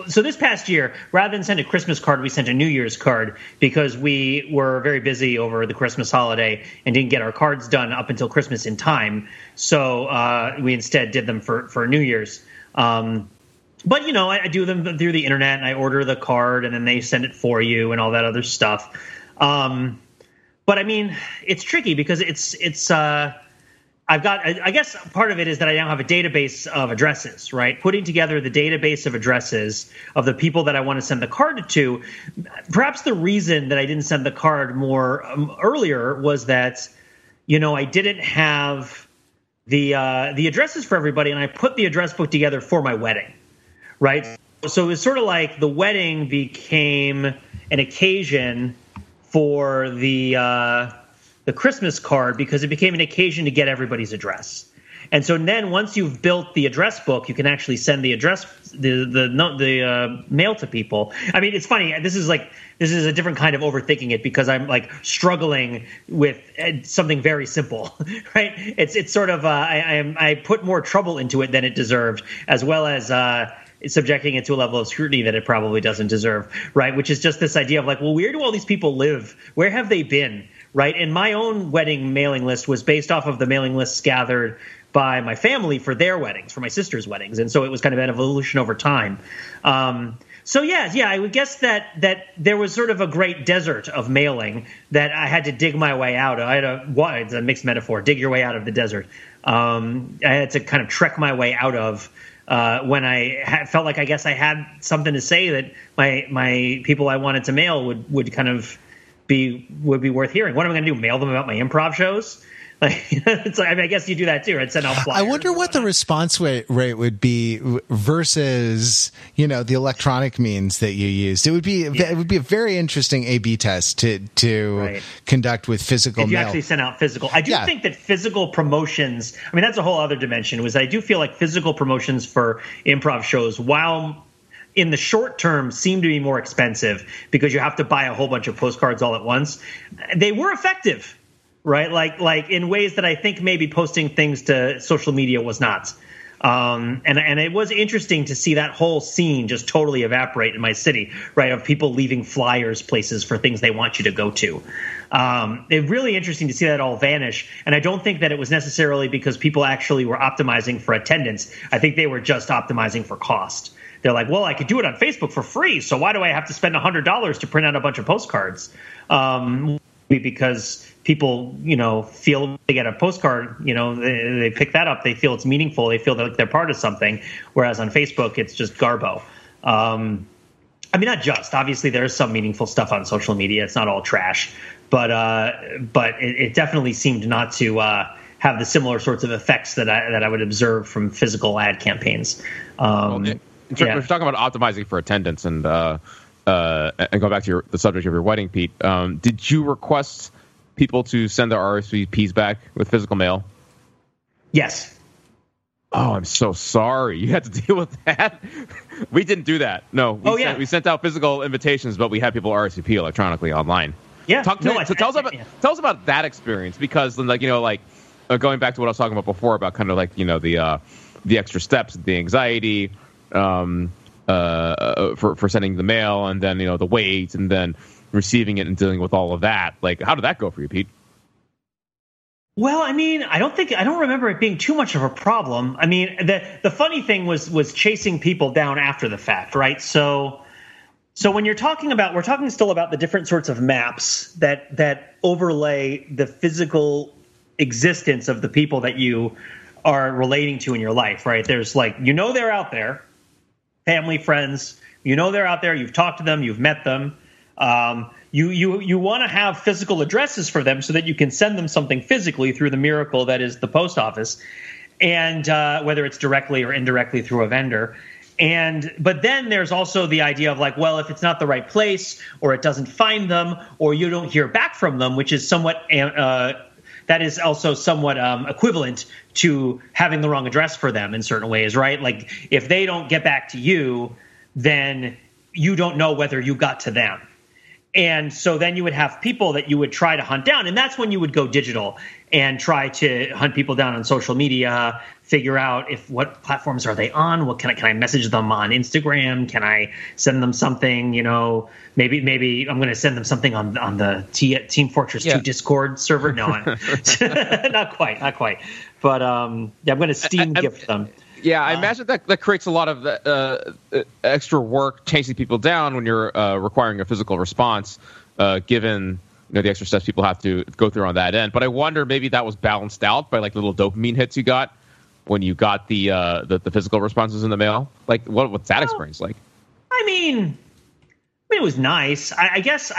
So this past year, rather than send a Christmas card, we sent a New Year's card because we were very busy over the Christmas holiday and didn't get our cards done up until Christmas in time. So we instead did them for New Year's. But, you know, I do them through the internet and I order the card and then they send it for you and all that other stuff. But, I mean, it's tricky because it's I've got, I guess part of it is that I now have a database of addresses, right? Putting together the database of addresses of the people that I want to send the card to. Perhaps the reason that I didn't send the card more earlier was that, you know, I didn't have the addresses for everybody, and I put the address book together for my wedding, right? So it was sort of like the wedding became an occasion for the Christmas card because it became an occasion to get everybody's address. And so then once you've built the address book, you can actually send the address, the mail to people. I mean, it's funny. This is a different kind of overthinking it because I'm like struggling with something very simple, right? It's sort of, I put more trouble into it than it deserved, as well as, subjecting it to a level of scrutiny that it probably doesn't deserve, right? Which is just this idea of like, well, where do all these people live? Where have they been? Right. And my own wedding mailing list was based off of the mailing lists gathered by my family for their weddings, for my sister's weddings. And so it was kind of an evolution over time. So, yeah, I would guess that there was sort of a great desert of mailing that I had to dig my way out. I had it's a mixed metaphor, dig your way out of the desert. I had to kind of trek my way out of when I felt like I guess I had something to say that my people I wanted to mail would kind of would be worth hearing. What am I going to do? Mail them about my improv shows? Like, it's like, I mean, I guess you do that too. I'd send out flyers. I wonder what the response rate would be versus, you know, the electronic means that you used. It would be a very interesting A/B test to right. conduct with physical. If you mail. Actually sent out physical, I do think that physical promotions. I mean, that's a whole other dimension. Was I do feel like physical promotions for improv shows, while in the short term seem to be more expensive because you have to buy a whole bunch of postcards all at once. They were effective, right? Like in ways that I think maybe posting things to social media was not. And it was interesting to see that whole scene just totally evaporate in my city, right? Of people leaving flyers places for things they want you to go to. It really interesting to see that all vanish. And I don't think that it was necessarily because people actually were optimizing for attendance. I think they were just optimizing for cost. They're like, well, I could do it on Facebook for free, so why do I have to spend $100 to print out a bunch of postcards? Because people, you know, feel they get a postcard, you know, they pick that up, they feel it's meaningful, they feel like they're part of something, whereas on Facebook, it's just garbo. I mean, not just. Obviously, there's some meaningful stuff on social media. It's not all trash. But it definitely seemed not to have the similar sorts of effects that I would observe from physical ad campaigns. We're talking about optimizing for attendance and go back to the subject of your wedding, Pete. Did you request people to send their RSVPs back with physical mail? Yes. Oh, I'm so sorry. You had to deal with that. We didn't do that. No. We sent out physical invitations, but we had people RSVP electronically online. Yeah. Tell us about that experience, because like, you know, like going back to what I was talking about before about kind of like, you know, the extra steps, the anxiety. For sending the mail, and then, you know, the wait, and then receiving it and dealing with all of that. Like, how did that go for you, Pete? Well, I mean, I don't remember it being too much of a problem. I mean, the funny thing was chasing people down after the fact, right? So when we're talking still about the different sorts of maps that overlay the physical existence of the people that you are relating to in your life, right? There's like, you know, they're out there. Family, friends, you know they're out there. You've talked to them. You've met them. You want to have physical addresses for them so that you can send them something physically through the miracle that is the post office, and whether it's directly or indirectly through a vendor. But then there's also the idea of like, well, if it's not the right place, or it doesn't find them, or you don't hear back from them, which is somewhat that is also somewhat equivalent to having the wrong address for them in certain ways, right? Like if they don't get back to you, then you don't know whether you got to them. And so then you would have people that you would try to hunt down. And that's when you would go digital and try to hunt people down on social media, figure out what platforms are they on? What can I message them on Instagram? Can I send them something? You know, maybe I'm going to send them something on the Team Fortress 2 Discord server. No, not quite. But I'm going to Steam gift them. Yeah, I imagine that creates a lot of extra work chasing people down when you're requiring a physical response, given the extra steps people have to go through on that end. But I wonder maybe that was balanced out by like the little dopamine hits you got when you got the physical responses in the mail. Like, what's that experience like? I mean, it was nice. I guess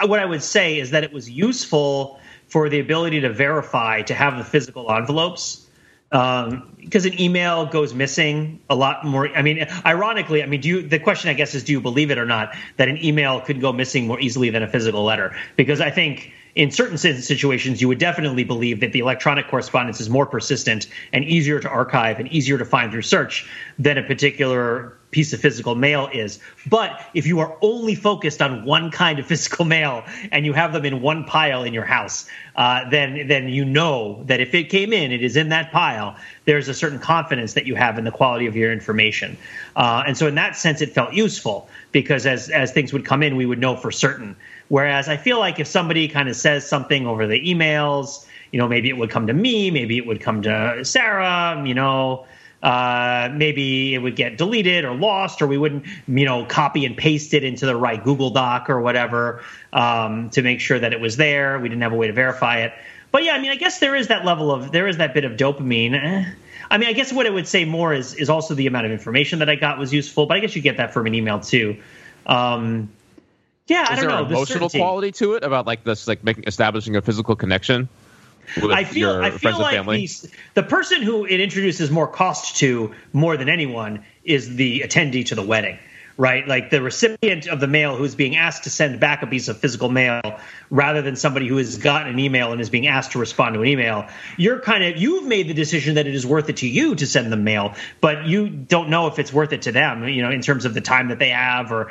what I would say is that it was useful for the ability to verify to have the physical envelopes. Because an email goes missing a lot more. I mean, ironically, the question I guess is, do you believe it or not that an email could go missing more easily than a physical letter? Because I think in certain situations, you would definitely believe that the electronic correspondence is more persistent and easier to archive and easier to find through search than a particular piece of physical mail is. But if you are only focused on one kind of physical mail and you have them in one pile in your house, then you know that if it came in, it is in that pile. There's a certain confidence that you have in the quality of your information. And so in that sense, it felt useful because as things would come in, we would know for certain. Whereas I feel like if somebody kind of says something over the emails, maybe it would come to me, maybe it would come to Sarah, maybe it would get deleted or lost, or we wouldn't, copy and paste it into the right Google Doc or whatever to make sure that it was there. We didn't have a way to verify it. But yeah, I guess there is that bit of dopamine. I guess what I would say more is also the amount of information that I got was useful, but I guess you get that from an email too. Yeah, I don't know. Is there an emotional quality to it about establishing a physical connection? I feel like the person who it introduces more cost to more than anyone is the attendee to the wedding, right? Like the recipient of the mail who's being asked to send back a piece of physical mail rather than somebody who has gotten an email and is being asked to respond to an email. You've made the decision that it is worth it to you to send them mail, but you don't know if it's worth it to them, in terms of the time that they have or,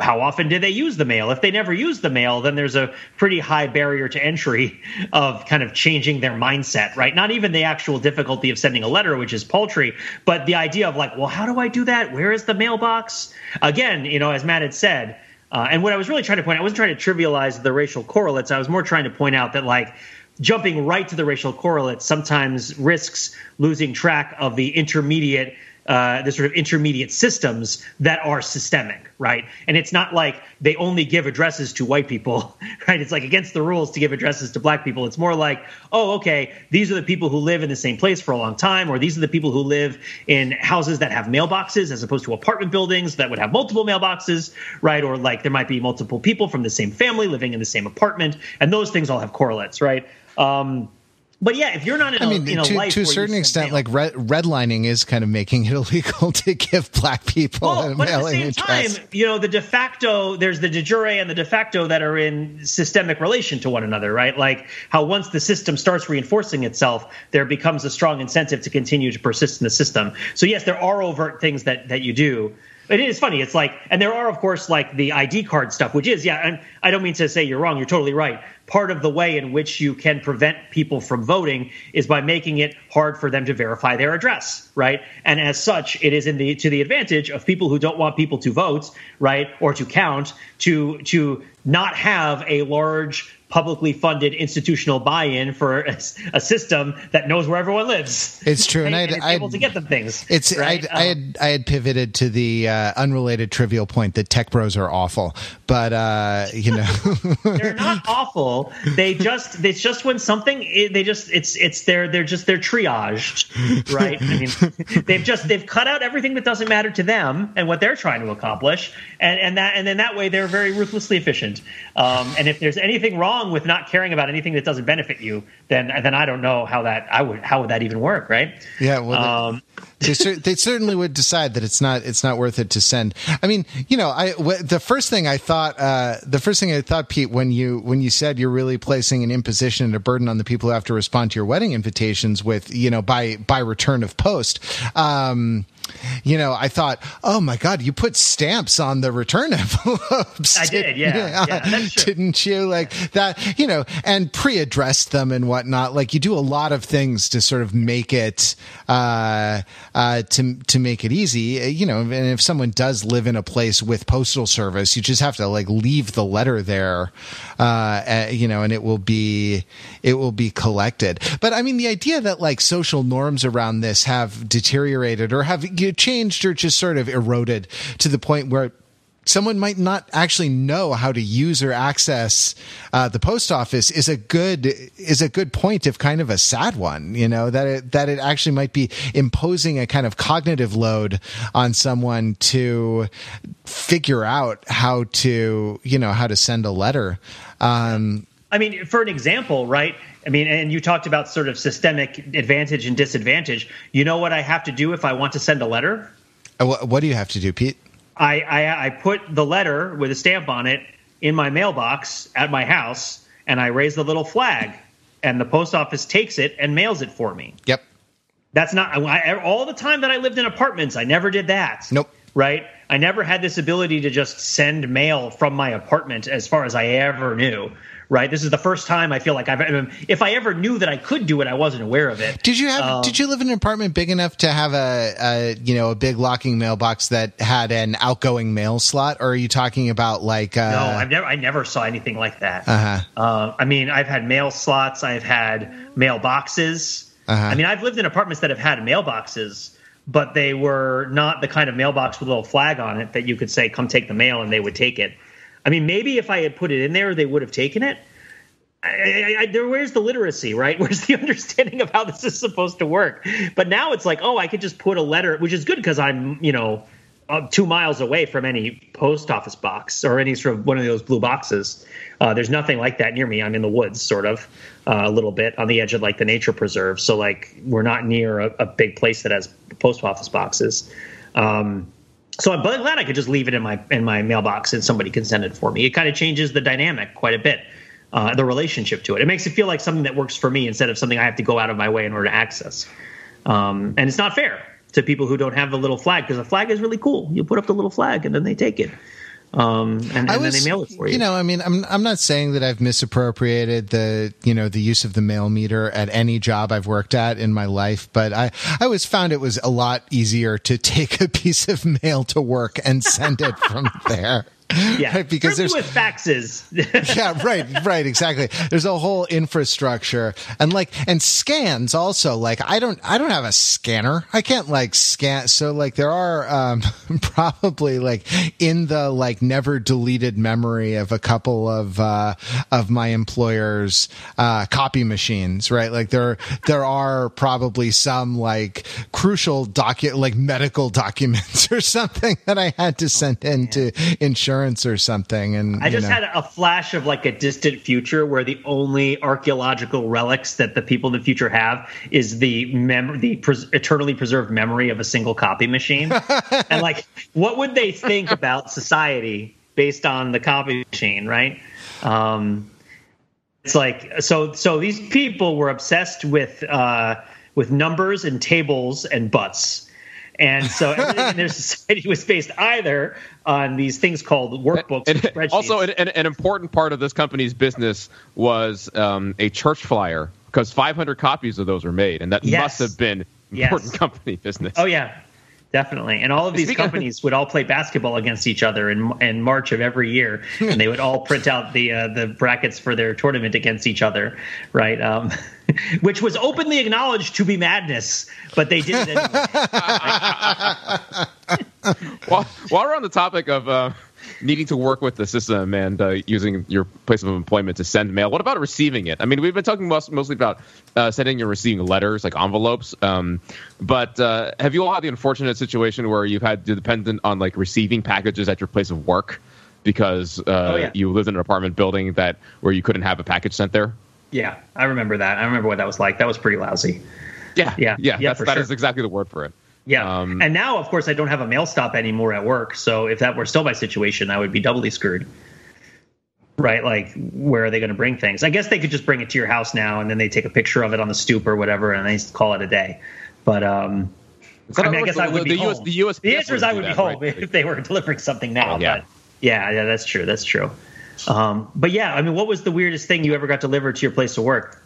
how often did they use the mail? If they never use the mail, then there's a pretty high barrier to entry of kind of changing their mindset, right? Not even the actual difficulty of sending a letter, which is paltry, but the idea of like, well, how do I do that? Where is the mailbox? Again, as Matt had said, and what I was really trying to point out, I wasn't trying to trivialize the racial correlates. I was more trying to point out that like jumping right to the racial correlates sometimes risks losing track of the intermediate, the sort of intermediate systems that are systemic, right? And it's not like they only give addresses to white people, right? It's like against the rules to give addresses to black people. It's more like, oh, okay, these are the people who live in the same place for a long time, or these are the people who live in houses that have mailboxes as opposed to apartment buildings that would have multiple mailboxes, right? Or like there might be multiple people from the same family living in the same apartment, and those things all have correlates, right? But yeah, if you're not to a certain extent, mail, like redlining is kind of making it illegal to give black people a mailing address. But at the same time, the de facto, there's the de jure and the de facto that are in systemic relation to one another, right? Like how once the system starts reinforcing itself, there becomes a strong incentive to continue to persist in the system. So yes, there are overt things that you do. It is funny. It's like, and there are, of course, like the ID card stuff, which is, I don't mean to say you're wrong. You're totally right. Part of the way in which you can prevent people from voting is by making it hard for them to verify their address, right? And as such, it is to the advantage of people who don't want people to vote, right, or to count, to not have a large publicly funded institutional buy-in for a system that knows where everyone lives. It's true, and it's able to get them things. It's right? I had pivoted to the unrelated trivial point that tech bros are awful, but they're not awful. They're triaged, right? They've cut out everything that doesn't matter to them and what they're trying to accomplish, and then that way they're very ruthlessly efficient. And if there's anything wrong with not caring about anything that doesn't benefit you, then I don't know how would that even work, right? Yeah, well, They certainly would decide that it's not worth it to send. I mean, you know, the first thing I thought, Pete, when you said you're really placing an imposition and a burden on the people who have to respond to your wedding invitations with, you know, by return of post, you know, I thought, oh my God, you put stamps on the return envelopes. I did, yeah, that's true. Didn't you? Like that, you know, and pre-address them and whatnot. Like you do a lot of things to sort of make it, to make it easy, you know. And if someone does live in a place with postal service, you just have to like leave the letter there, you know, and it will be collected. But I mean, the idea that like social norms around this have deteriorated or have changed or just sort of eroded to the point where someone might not actually know how to use or access the post office is a good point, if kind of a sad one, you know, that it actually might be imposing a kind of cognitive load on someone to figure out how to, you know, how to send a letter. I mean, for an example, right? I mean, and you talked about sort of systemic advantage and disadvantage. You know what I have to do if I want to send a letter? What do you have to do, Pete? I put the letter with a stamp on it in my mailbox at my house, and I raise the little flag, and the post office takes it and mails it for me. Yep. That's not all the time that I lived in apartments. I never did that. Nope. Right? I never had this ability to just send mail from my apartment as far as I ever knew. Right. This is the first time I feel like if I ever knew that I could do it, I wasn't aware of it. Did you live in an apartment big enough to have a big locking mailbox that had an outgoing mail slot? Or are you talking about like, no, I never saw anything like that. Uh-huh. I mean, I've had mail slots. I've had mailboxes. Uh-huh. I mean, I've lived in apartments that have had mailboxes, but they were not the kind of mailbox with a little flag on it that you could say, come take the mail, and they would take it. I mean, maybe if I had put it in there, they would have taken it. Where's the literacy, right? Where's the understanding of how this is supposed to work? But now it's like, oh, I could just put a letter, which is good because I'm, you know, 2 miles away from any post office box or any sort of one of those blue boxes. There's nothing like that near me. I'm in the woods, sort of, a little bit on the edge of like the nature preserve. So like we're not near a big place that has post office boxes. So I'm glad I could just leave it in my mailbox and somebody can send it for me. It kind of changes the dynamic quite a bit, the relationship to it. It makes it feel like something that works for me instead of something I have to go out of my way in order to access. And it's not fair to people who don't have the little flag, because the flag is really cool. You put up the little flag and then they take it. Then they mail it for you. You know, I mean, I'm not saying that I've misappropriated the use of the mail meter at any job I've worked at in my life, but I always found it was a lot easier to take a piece of mail to work and send it from there. Yeah, right, because there's with faxes. Yeah, right, exactly. There's a whole infrastructure and scans also. Like I don't have a scanner. I can't like scan. So like there are probably like in the like never deleted memory of a couple of my employer's copy machines. Right, like there are probably some like crucial like medical documents or something that I had to send in to insurance or something. And I just had a flash of like a distant future where the only archaeological relics that the people in the future have is the eternally preserved memory of a single copy machine. And like, what would they think about society based on the copy machine? Right. It's like, so these people were obsessed with numbers and tables and butts. And so everything in their society was based either on these things called workbooks and spreadsheets. Also, an important part of this company's business was a church flyer, because 500 copies of those were made. And that must have been important company business. Oh, yeah, definitely. And all of these companies would all play basketball against each other in March of every year. And they would all print out the brackets for their tournament against each other. Right. Which was openly acknowledged to be madness, but they did it anyway. While we're on the topic of needing to work with the system and using your place of employment to send mail, what about receiving it? I mean, we've been talking mostly about sending and receiving letters, like envelopes, but have you all had the unfortunate situation where you've had to dependent on like receiving packages at your place of work because you lived in an apartment building where you couldn't have a package sent there? Yeah, I remember that. I remember what that was like. That was pretty lousy. Yeah, for sure. That is exactly the word for it. Yeah. And now, of course, I don't have a mail stop anymore at work. So if that were still my situation, I would be doubly screwed. Right? Like, where are they going to bring things? I guess they could just bring it to your house now, and then they take a picture of it on the stoop or whatever, and they call it a day. But I guess I would be home. The answer is I would be home if they were delivering something now. Yeah. But yeah, that's true. That's true. But yeah, I mean, what was the weirdest thing you ever got delivered to your place of work?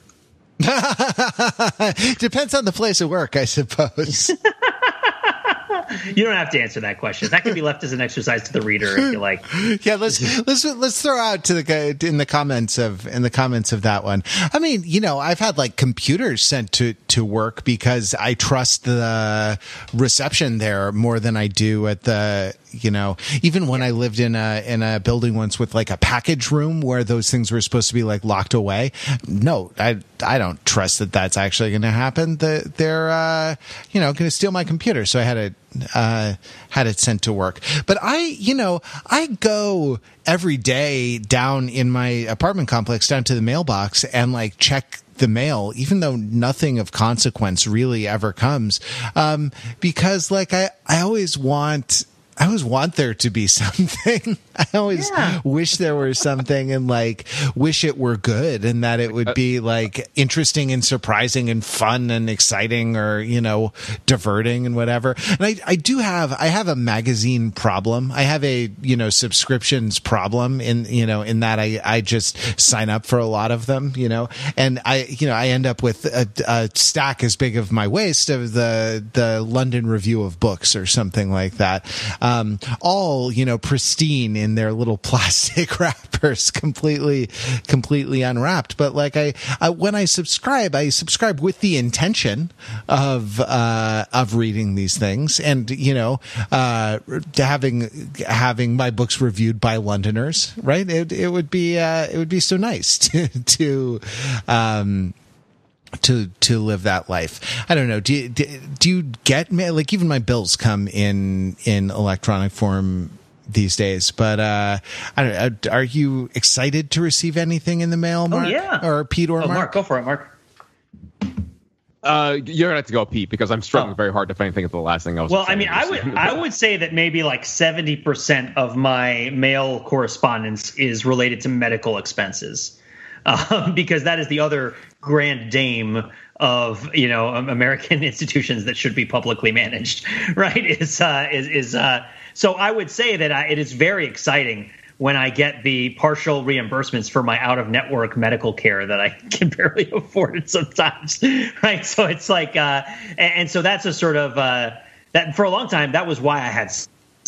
Depends on the place of work, I suppose. You don't have to answer that question. That can be left as an exercise to the reader, if you like. Yeah, let's throw out to the in the comments of that one. I mean, you know, I've had like computers sent to work because I trust the reception there more than I do at the. You know, even when I lived in a building once with like a package room where those things were supposed to be like locked away. No, I don't trust that that's actually going to happen. They're you know, going to steal my computer, so I had it sent to work. But I go every day down in my apartment complex down to the mailbox and like check the mail, even though nothing of consequence really ever comes, because like I always want there to be something. I always wish there were something and like wish it were good and that it would be like interesting and surprising and fun and exciting or, you know, diverting and whatever. And I have a magazine problem. I have a, you know, subscriptions problem in that I just sign up for a lot of them, you know, and I end up with a stack as big of my waist of the London Review of Books or something like that. All, you know, pristine in their little plastic wrappers, completely unwrapped. But like when I subscribe with the intention of reading these things and, you know, having my books reviewed by Londoners, right? It would be so nice to live that life. I don't know. Do you get mail? Like even my bills come in electronic form these days, but I don't know. Are you excited to receive anything in the mail, Mark? Oh, yeah. Or Pete or Mark? Go for it, Mark. You're gonna have to go, Pete, because I'm struggling very hard to find anything. At the last thing I was. Well, I mean, I would say that maybe like 70% of my mail correspondence is related to medical expenses. Because that is the other grand dame of, you know, American institutions that should be publicly managed, right? So I would say that it is very exciting when I get the partial reimbursements for my out-of-network medical care that I can barely afford sometimes, right? So it's like, and so that's a sort of that for a long time that was why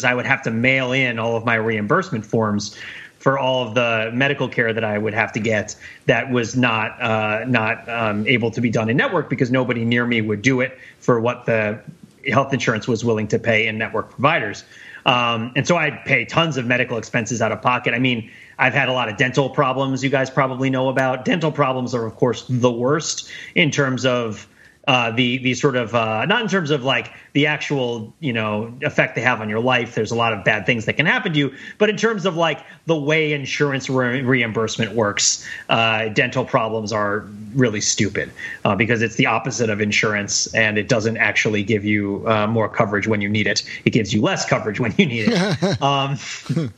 I would have to mail in all of my reimbursement forms for all of the medical care that I would have to get that was not able to be done in network because nobody near me would do it for what the health insurance was willing to pay in network providers. And so I'd pay tons of medical expenses out of pocket. I mean, I've had a lot of dental problems you guys probably know about. Dental problems are, of course, the worst in terms of the sort of not in terms of like the actual, you know, effect they have on your life. There's a lot of bad things that can happen to you. But in terms of like the way insurance reimbursement works, dental problems are really stupid because it's the opposite of insurance and it doesn't actually give you more coverage when you need it. It gives you less coverage when you need it.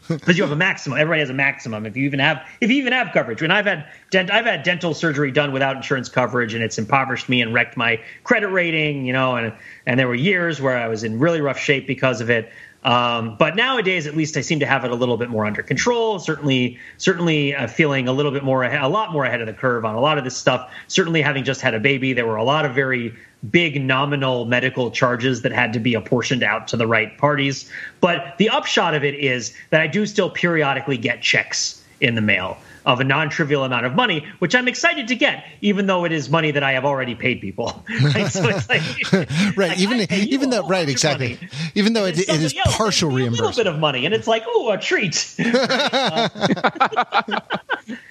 Because you have a maximum. Everybody has a maximum. If you even have coverage. And I've had dental surgery done without insurance coverage, and it's impoverished me and wrecked my credit rating, you know, and there were years where I was in really rough shape because of it. But nowadays, at least I seem to have it a little bit more under control. Certainly, feeling a little bit more, a lot more ahead of the curve on a lot of this stuff. Certainly having just had a baby, there were a lot of very big nominal medical charges that had to be apportioned out to the right parties. But the upshot of it is that I do still periodically get checks in the mail of a non-trivial amount of money, which I'm excited to get, even though it is money that I have already paid people. Right? So it's like, right. Even though it is partial reimbursement. A little bit of money, and it's like, oh, a treat. Right?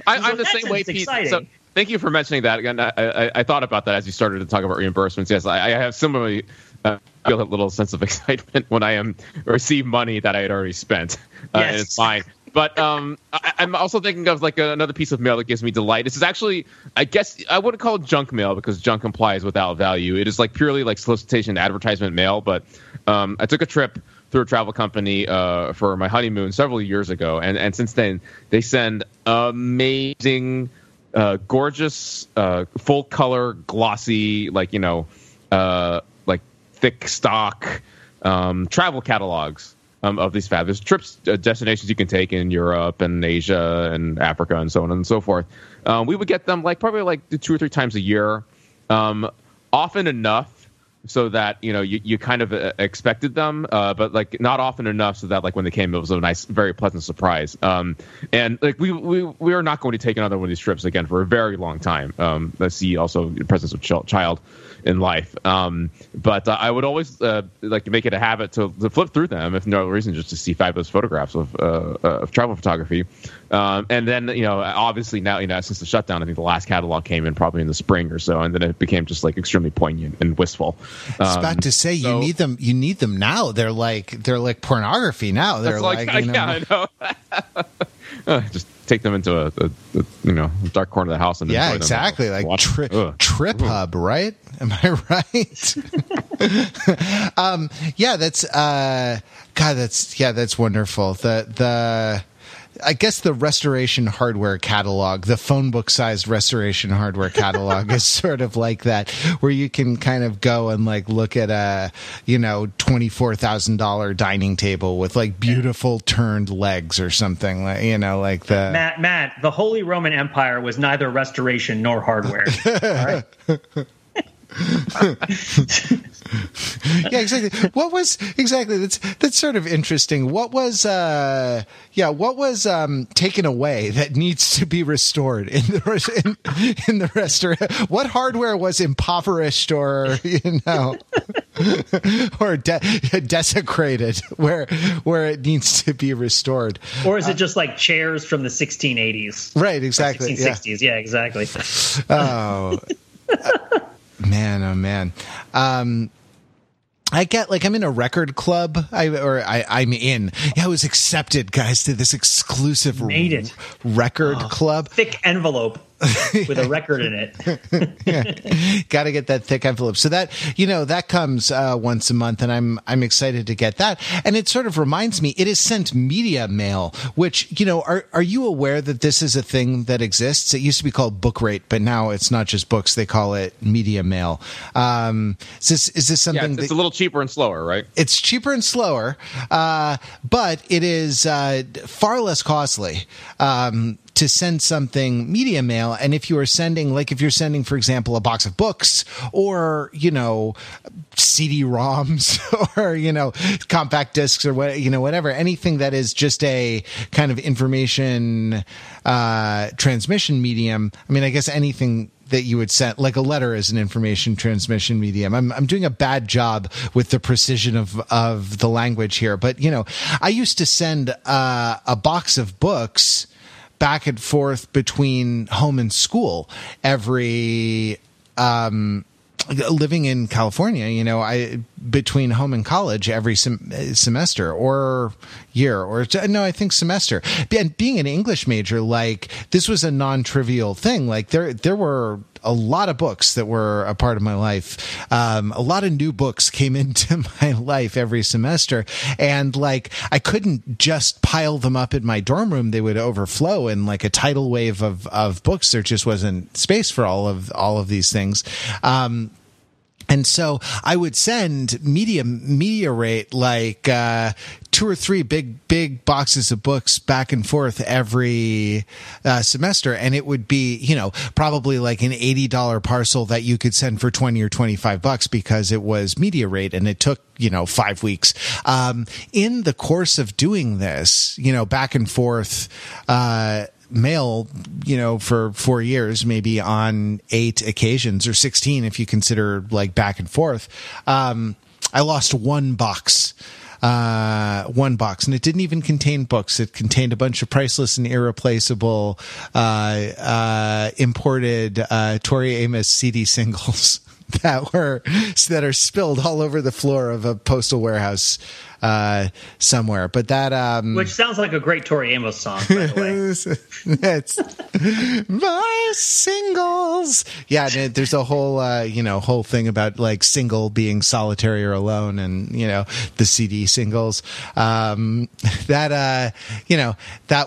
I'm the same way, Pete. So thank you for mentioning that. Again, I thought about that as you started to talk about reimbursements. Yes, I have similarly feel a little sense of excitement when I receive money that I had already spent. Yes. And it's mine. But I'm also thinking of like another piece of mail that gives me delight. This is actually, I guess, I wouldn't call it junk mail because junk implies without value. It is like purely like solicitation, advertisement mail. But I took a trip through a travel company for my honeymoon several years ago, and since then they send amazing, gorgeous, full color, glossy, like you know, like thick stock travel catalogs. Of these fabulous trips, destinations you can take in Europe and Asia and Africa and so on and so forth. We would get them like probably like 2 or 3 times a year, often enough so that you know you kind of expected them, but like not often enough so that like when they came, it was a nice, very pleasant surprise. And like we are not going to take another one of these trips again for a very long time. Let's see also the presence of child in life, but I would always like make it a habit to flip through them if no reason, just to see fabulous photographs of travel photography, and then you know obviously now you know since the shutdown I think the last catalog came in probably in the spring or so, and then it became just like extremely poignant and wistful. I was about to say so, you need them now. They're like pornography now. They're like you know, yeah, I know. Just take them into a you know dark corner of the house and yeah, exactly them. Like Trip Hub, right? Am I right? Yeah, that's God. That's wonderful. The I guess the Restoration Hardware catalog, the phone book sized Restoration Hardware catalog is sort of like that, where you can kind of go and like look at a, you know, $24,000 dining table with like beautiful turned legs or something like, you know, like the Matt, the Holy Roman Empire was neither restoration nor hardware. All right. Yeah, exactly. What was exactly that's sort of interesting. What was taken away that needs to be restored in the restaurant? What hardware was impoverished or you know or desecrated where it needs to be restored? Or is it just like chairs from the 1680s? Right, exactly. 1660s. Yeah, exactly. Oh. Man, oh man. I get like I'm in a record club. I'm in. Yeah, I was accepted, guys, to this exclusive record club. Thick envelope with a record in it. Yeah. Got to get that thick envelope. So that you know that comes once a month, and I'm excited to get that. And it sort of reminds me, it is sent media mail, which you know are you aware that this is a thing that exists? It used to be called book rate, but now it's not just books; they call it media mail. Is this something? Yeah, it's a little cheaper and slower, right? It's cheaper and slower, but it is far less costly. To send something media mail. And if you are sending, like if you're sending, for example, a box of books or, you know, CD-ROMs or, you know, compact discs or what, you know, whatever, anything that is just a kind of information transmission medium. I mean, I guess anything that you would send, like a letter is an information transmission medium. I'm doing a bad job with the precision of the language here, but, you know, I used to send a box of books back and forth between home and school every living in California, you know, I between home and college every semester or year or no, I think semester. And being an English major, like this was a non-trivial thing. Like there were a lot of books that were a part of my life. A lot of new books came into my life every semester. And like, I couldn't just pile them up in my dorm room. They would overflow in like a tidal wave of books. There just wasn't space for all of these things. And so I would send media rate like 2 or 3 big boxes of books back and forth every semester, and it would be, you know, probably like an $80 parcel that you could send for $20 or $25 because it was media rate, and it took, you know, 5 weeks. In the course of doing this, you know, back and forth mail, you know, for 4 years, maybe on 8 occasions or 16 if you consider like back and forth, I lost one box, and it didn't even contain books. It contained a bunch of priceless and irreplaceable imported Tori Amos CD singles that are spilled all over the floor of a postal warehouse somewhere. But that which sounds like a great Tori Amos song, by the way. It's my singles. Yeah, there's a whole whole thing about like single being solitary or alone, and the CD singles. That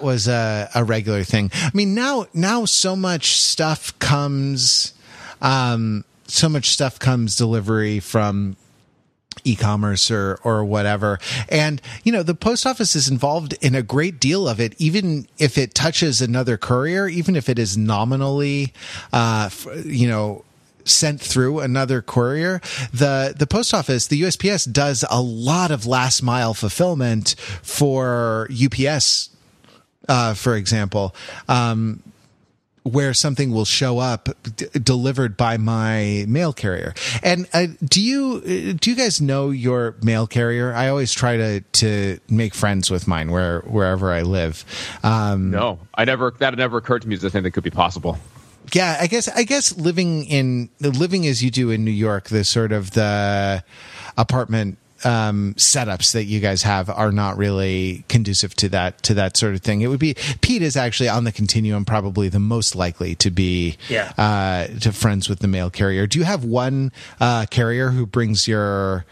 was a regular thing. I mean, now so much stuff comes. So much stuff comes delivery from e-commerce or whatever. And, the post office is involved in a great deal of it, even if it touches another courier, even if it is nominally, sent through another courier. The post office, the USPS, does a lot of last mile fulfillment for UPS, for example, where something will show up delivered by my mail carrier. And do you guys know your mail carrier? I always try to make friends with mine wherever I live. That never occurred to me as a thing that could be possible. Yeah, I guess living as you do in New York, the sort of the apartment setups that you guys have are not really conducive to that sort of thing. It would be Pete is actually on the continuum, probably the most likely to be to friends with the mail carrier. Do you have one carrier who brings the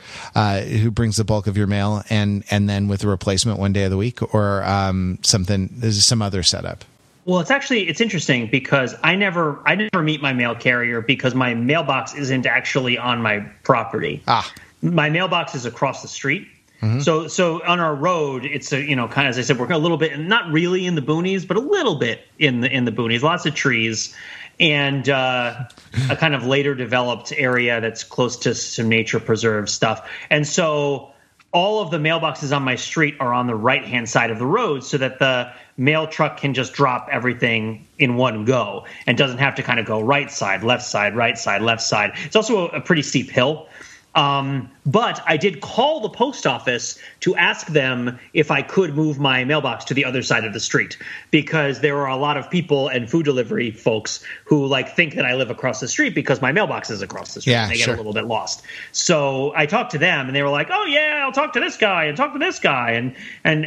bulk of your mail and then with a replacement one day of the week, or some other setup? Well, it's interesting because I never meet my mail carrier because my mailbox isn't actually on my property. My mailbox is across the street. Mm-hmm. So on our road, it's kind of, as I said, we're a little bit, not really in the boonies, but a little bit in the boonies, lots of trees and a kind of later developed area that's close to some nature preserve stuff. And so all of the mailboxes on my street are on the right-hand side of the road so that the mail truck can just drop everything in one go and doesn't have to kind of go right side, left side. It's also a pretty steep hill. But I did call the post office to ask them if I could move my mailbox to the other side of the street, because there are a lot of people and food delivery folks who think that I live across the street because my mailbox is across the street. Yeah, and they get a little bit lost. So I talked to them and they were like, "Oh yeah, I'll talk to this guy and talk to this guy and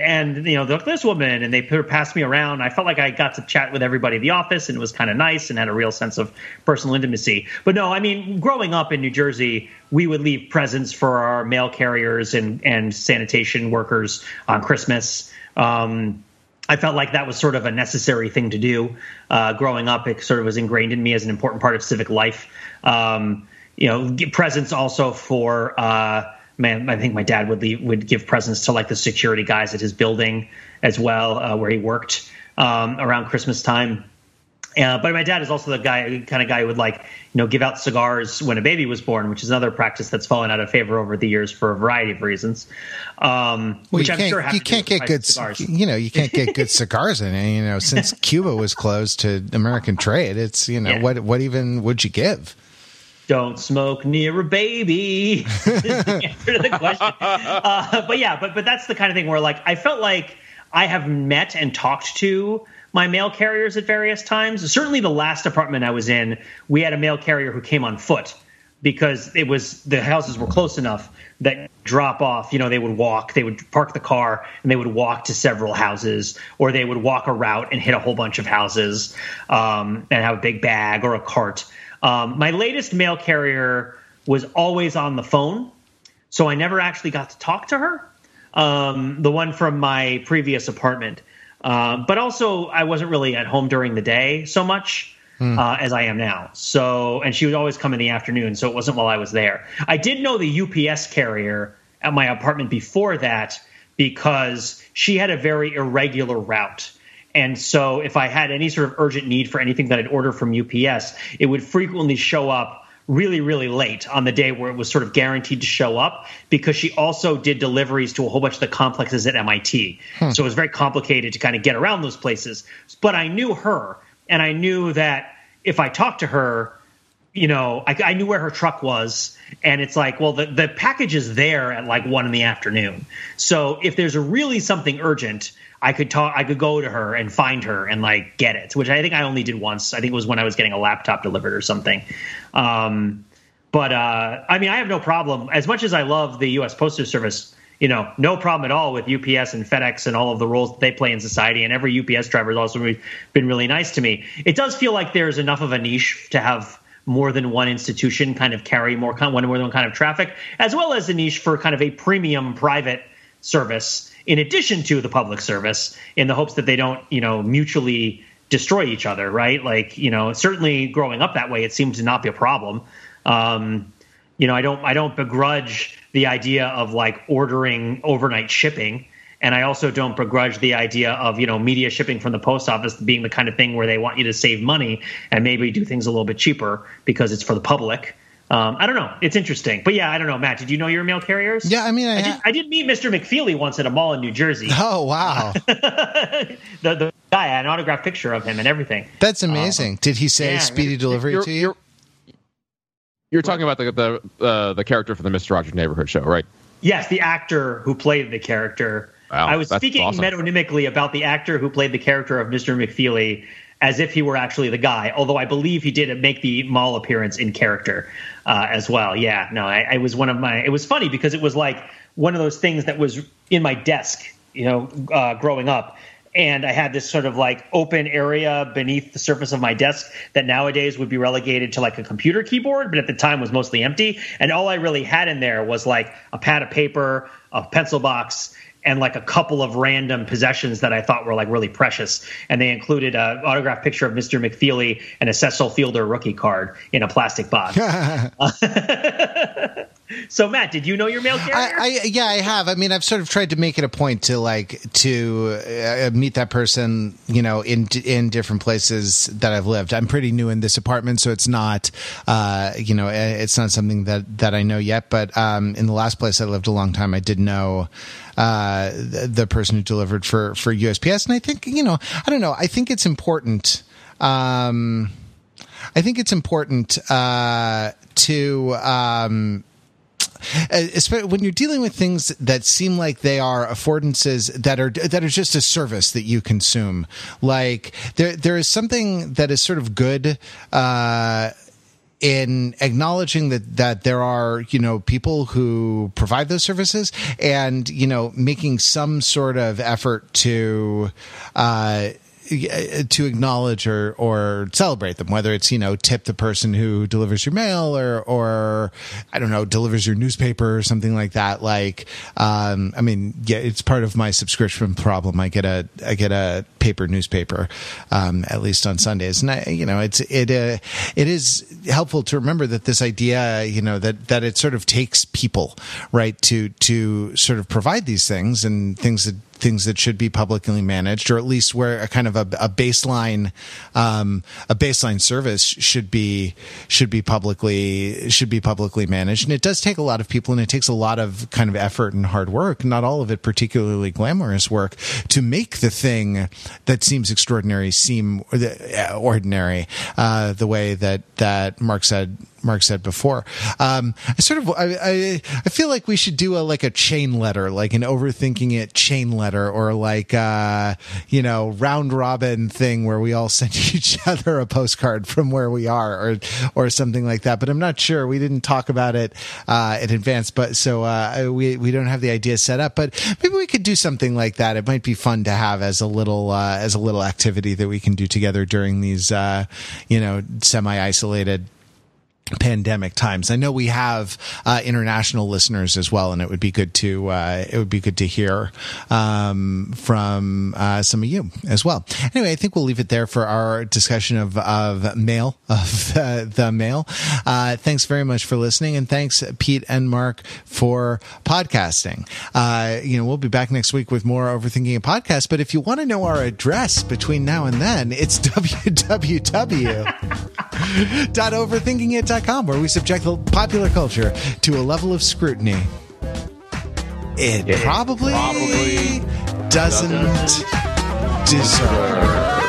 this woman," and they passed me around. I felt like I got to chat with everybody at the office, and it was kind of nice and had a real sense of personal intimacy. But no, I mean, growing up in New Jersey, we would leave presents for our mail carriers and sanitation workers on Christmas. I felt like that was sort of a necessary thing to do. Growing up, it sort of was ingrained in me as an important part of civic life. Presents also for I think my dad would give presents to the security guys at his building as well, where he worked around Christmas time. But my dad is also the kind of guy who would give out cigars when a baby was born, which is another practice that's fallen out of favor over the years for a variety of reasons. You can't get good cigars in it. Since Cuba was closed to American trade, it's what even would you give? Don't smoke near a baby. The answer to the question. But that's the kind of thing where I felt like I have met and talked to my mail carriers at various times. Certainly the last apartment I was in, we had a mail carrier who came on foot because it was the houses were close enough that drop off, they would walk, they would park the car and they would walk to several houses, or they would walk a route and hit a whole bunch of houses and have a big bag or a cart. My latest mail carrier was always on the phone, so I never actually got to talk to her, the one from my previous apartment. But also I wasn't really at home during the day so much as I am now. So, and she would always come in the afternoon, so it wasn't while I was there. I did know the UPS carrier at my apartment before that because she had a very irregular route. And so if I had any sort of urgent need for anything that I'd order from UPS, it would frequently show up really, really late on the day where it was sort of guaranteed to show up, because she also did deliveries to a whole bunch of the complexes at MIT. So it was very complicated to kind of get around those places. But I knew her, and I knew that if I talked to her, I knew where her truck was. And it's the package is there at 1 PM. So if there's really something urgent, I could go to her and find her and get it, which I think I only did once. I think it was when I was getting a laptop delivered or something. I have no problem. As much as I love the U.S. Postal Service, you know, no problem at all with UPS and FedEx and all of the roles that they play in society. And every UPS driver has also been really nice to me. It does feel like there's enough of a niche to have more than one institution kind of carry more than one kind of traffic, as well as a niche for kind of a premium private service in addition to the public service, in the hopes that they don't, you know, mutually destroy each other, right? Like, you know, certainly growing up that way, it seems to not be a problem. You know, I don't begrudge the idea of like ordering overnight shipping. And I also don't begrudge the idea of, you know, media shipping from the post office being the kind of thing where they want you to save money and maybe do things a little bit cheaper because it's for the public. I don't know. It's interesting. But yeah, I don't know. Matt, did you know your mail carriers? Yeah, I mean, I did meet Mr. McFeely once at a mall in New Jersey. Oh, wow. The guy, I had an autographed picture of him and everything. That's amazing. Did he say speedy delivery to you? You're talking about the character from the Mr. Rogers Neighborhood show, right? Yes, the actor who played the character. Wow, I was speaking metonymically about the actor who played the character of Mr. McFeely as if he were actually the guy, although I believe he did make the mall appearance in character as well. Yeah, no, I was one of my – it was funny because it was like one of those things that was in my desk, you know, growing up. And I had this sort of like open area beneath the surface of my desk that nowadays would be relegated to like a computer keyboard, but at the time was mostly empty. And all I really had in there was like a pad of paper, a pencil box, and like a couple of random possessions that I thought were like really precious. And they included an autographed picture of Mr. McFeely and a Cecil Fielder rookie card in a plastic box. So, Matt, did you know your mail carrier? I have. I mean, I've sort of tried to make it a point to like to meet that person, you know, in different places that I've lived. I'm pretty new in this apartment, so it's not, you know, it's not something that I know yet. But in the last place I lived a long time, I did know the person who delivered for USPS. And I think, you know, I don't know. I think it's important. I think it's important to. When you're dealing with things that seem like they are affordances that are just a service that you consume, like there is something that is sort of good in acknowledging that there are, you know, people who provide those services, and, you know, making some sort of effort to acknowledge or celebrate them, whether it's, you know, tip the person who delivers your mail or I don't know, delivers your newspaper or something like that. Like, I mean, yeah, it's part of my subscription problem. I get a paper newspaper, at least on Sundays. And I, you know, it is helpful to remember that this idea, you know, that it sort of takes people, right, to sort of provide these things, and things that should be publicly managed, or at least where a kind of a baseline service should be publicly managed. And it does take a lot of people, and it takes a lot of kind of effort and hard work, not all of it particularly glamorous work, to make the thing that seems extraordinary seem ordinary, the way that Mark said before. I feel like we should do a chain letter, like an Overthinking It chain letter, or like you know, round robin thing where we all send each other a postcard from where we are, or something like that. But I'm not sure, we didn't talk about it in advance, but so we don't have the idea set up, but maybe we could do something like that. It might be fun to have as a little activity that we can do together during these you know, semi-isolated pandemic times. I know we have international listeners as well, and it would be good to hear from some of you as well. Anyway, I think we'll leave it there for our discussion of mail, of the mail. Thanks very much for listening, and thanks Pete and Mark for podcasting. You know, we'll be back next week with more Overthinking a Podcast. But if you want to know our address between now and then, it's www.overthinkingit.com. where we subject the popular culture to a level of scrutiny it probably doesn't deserve.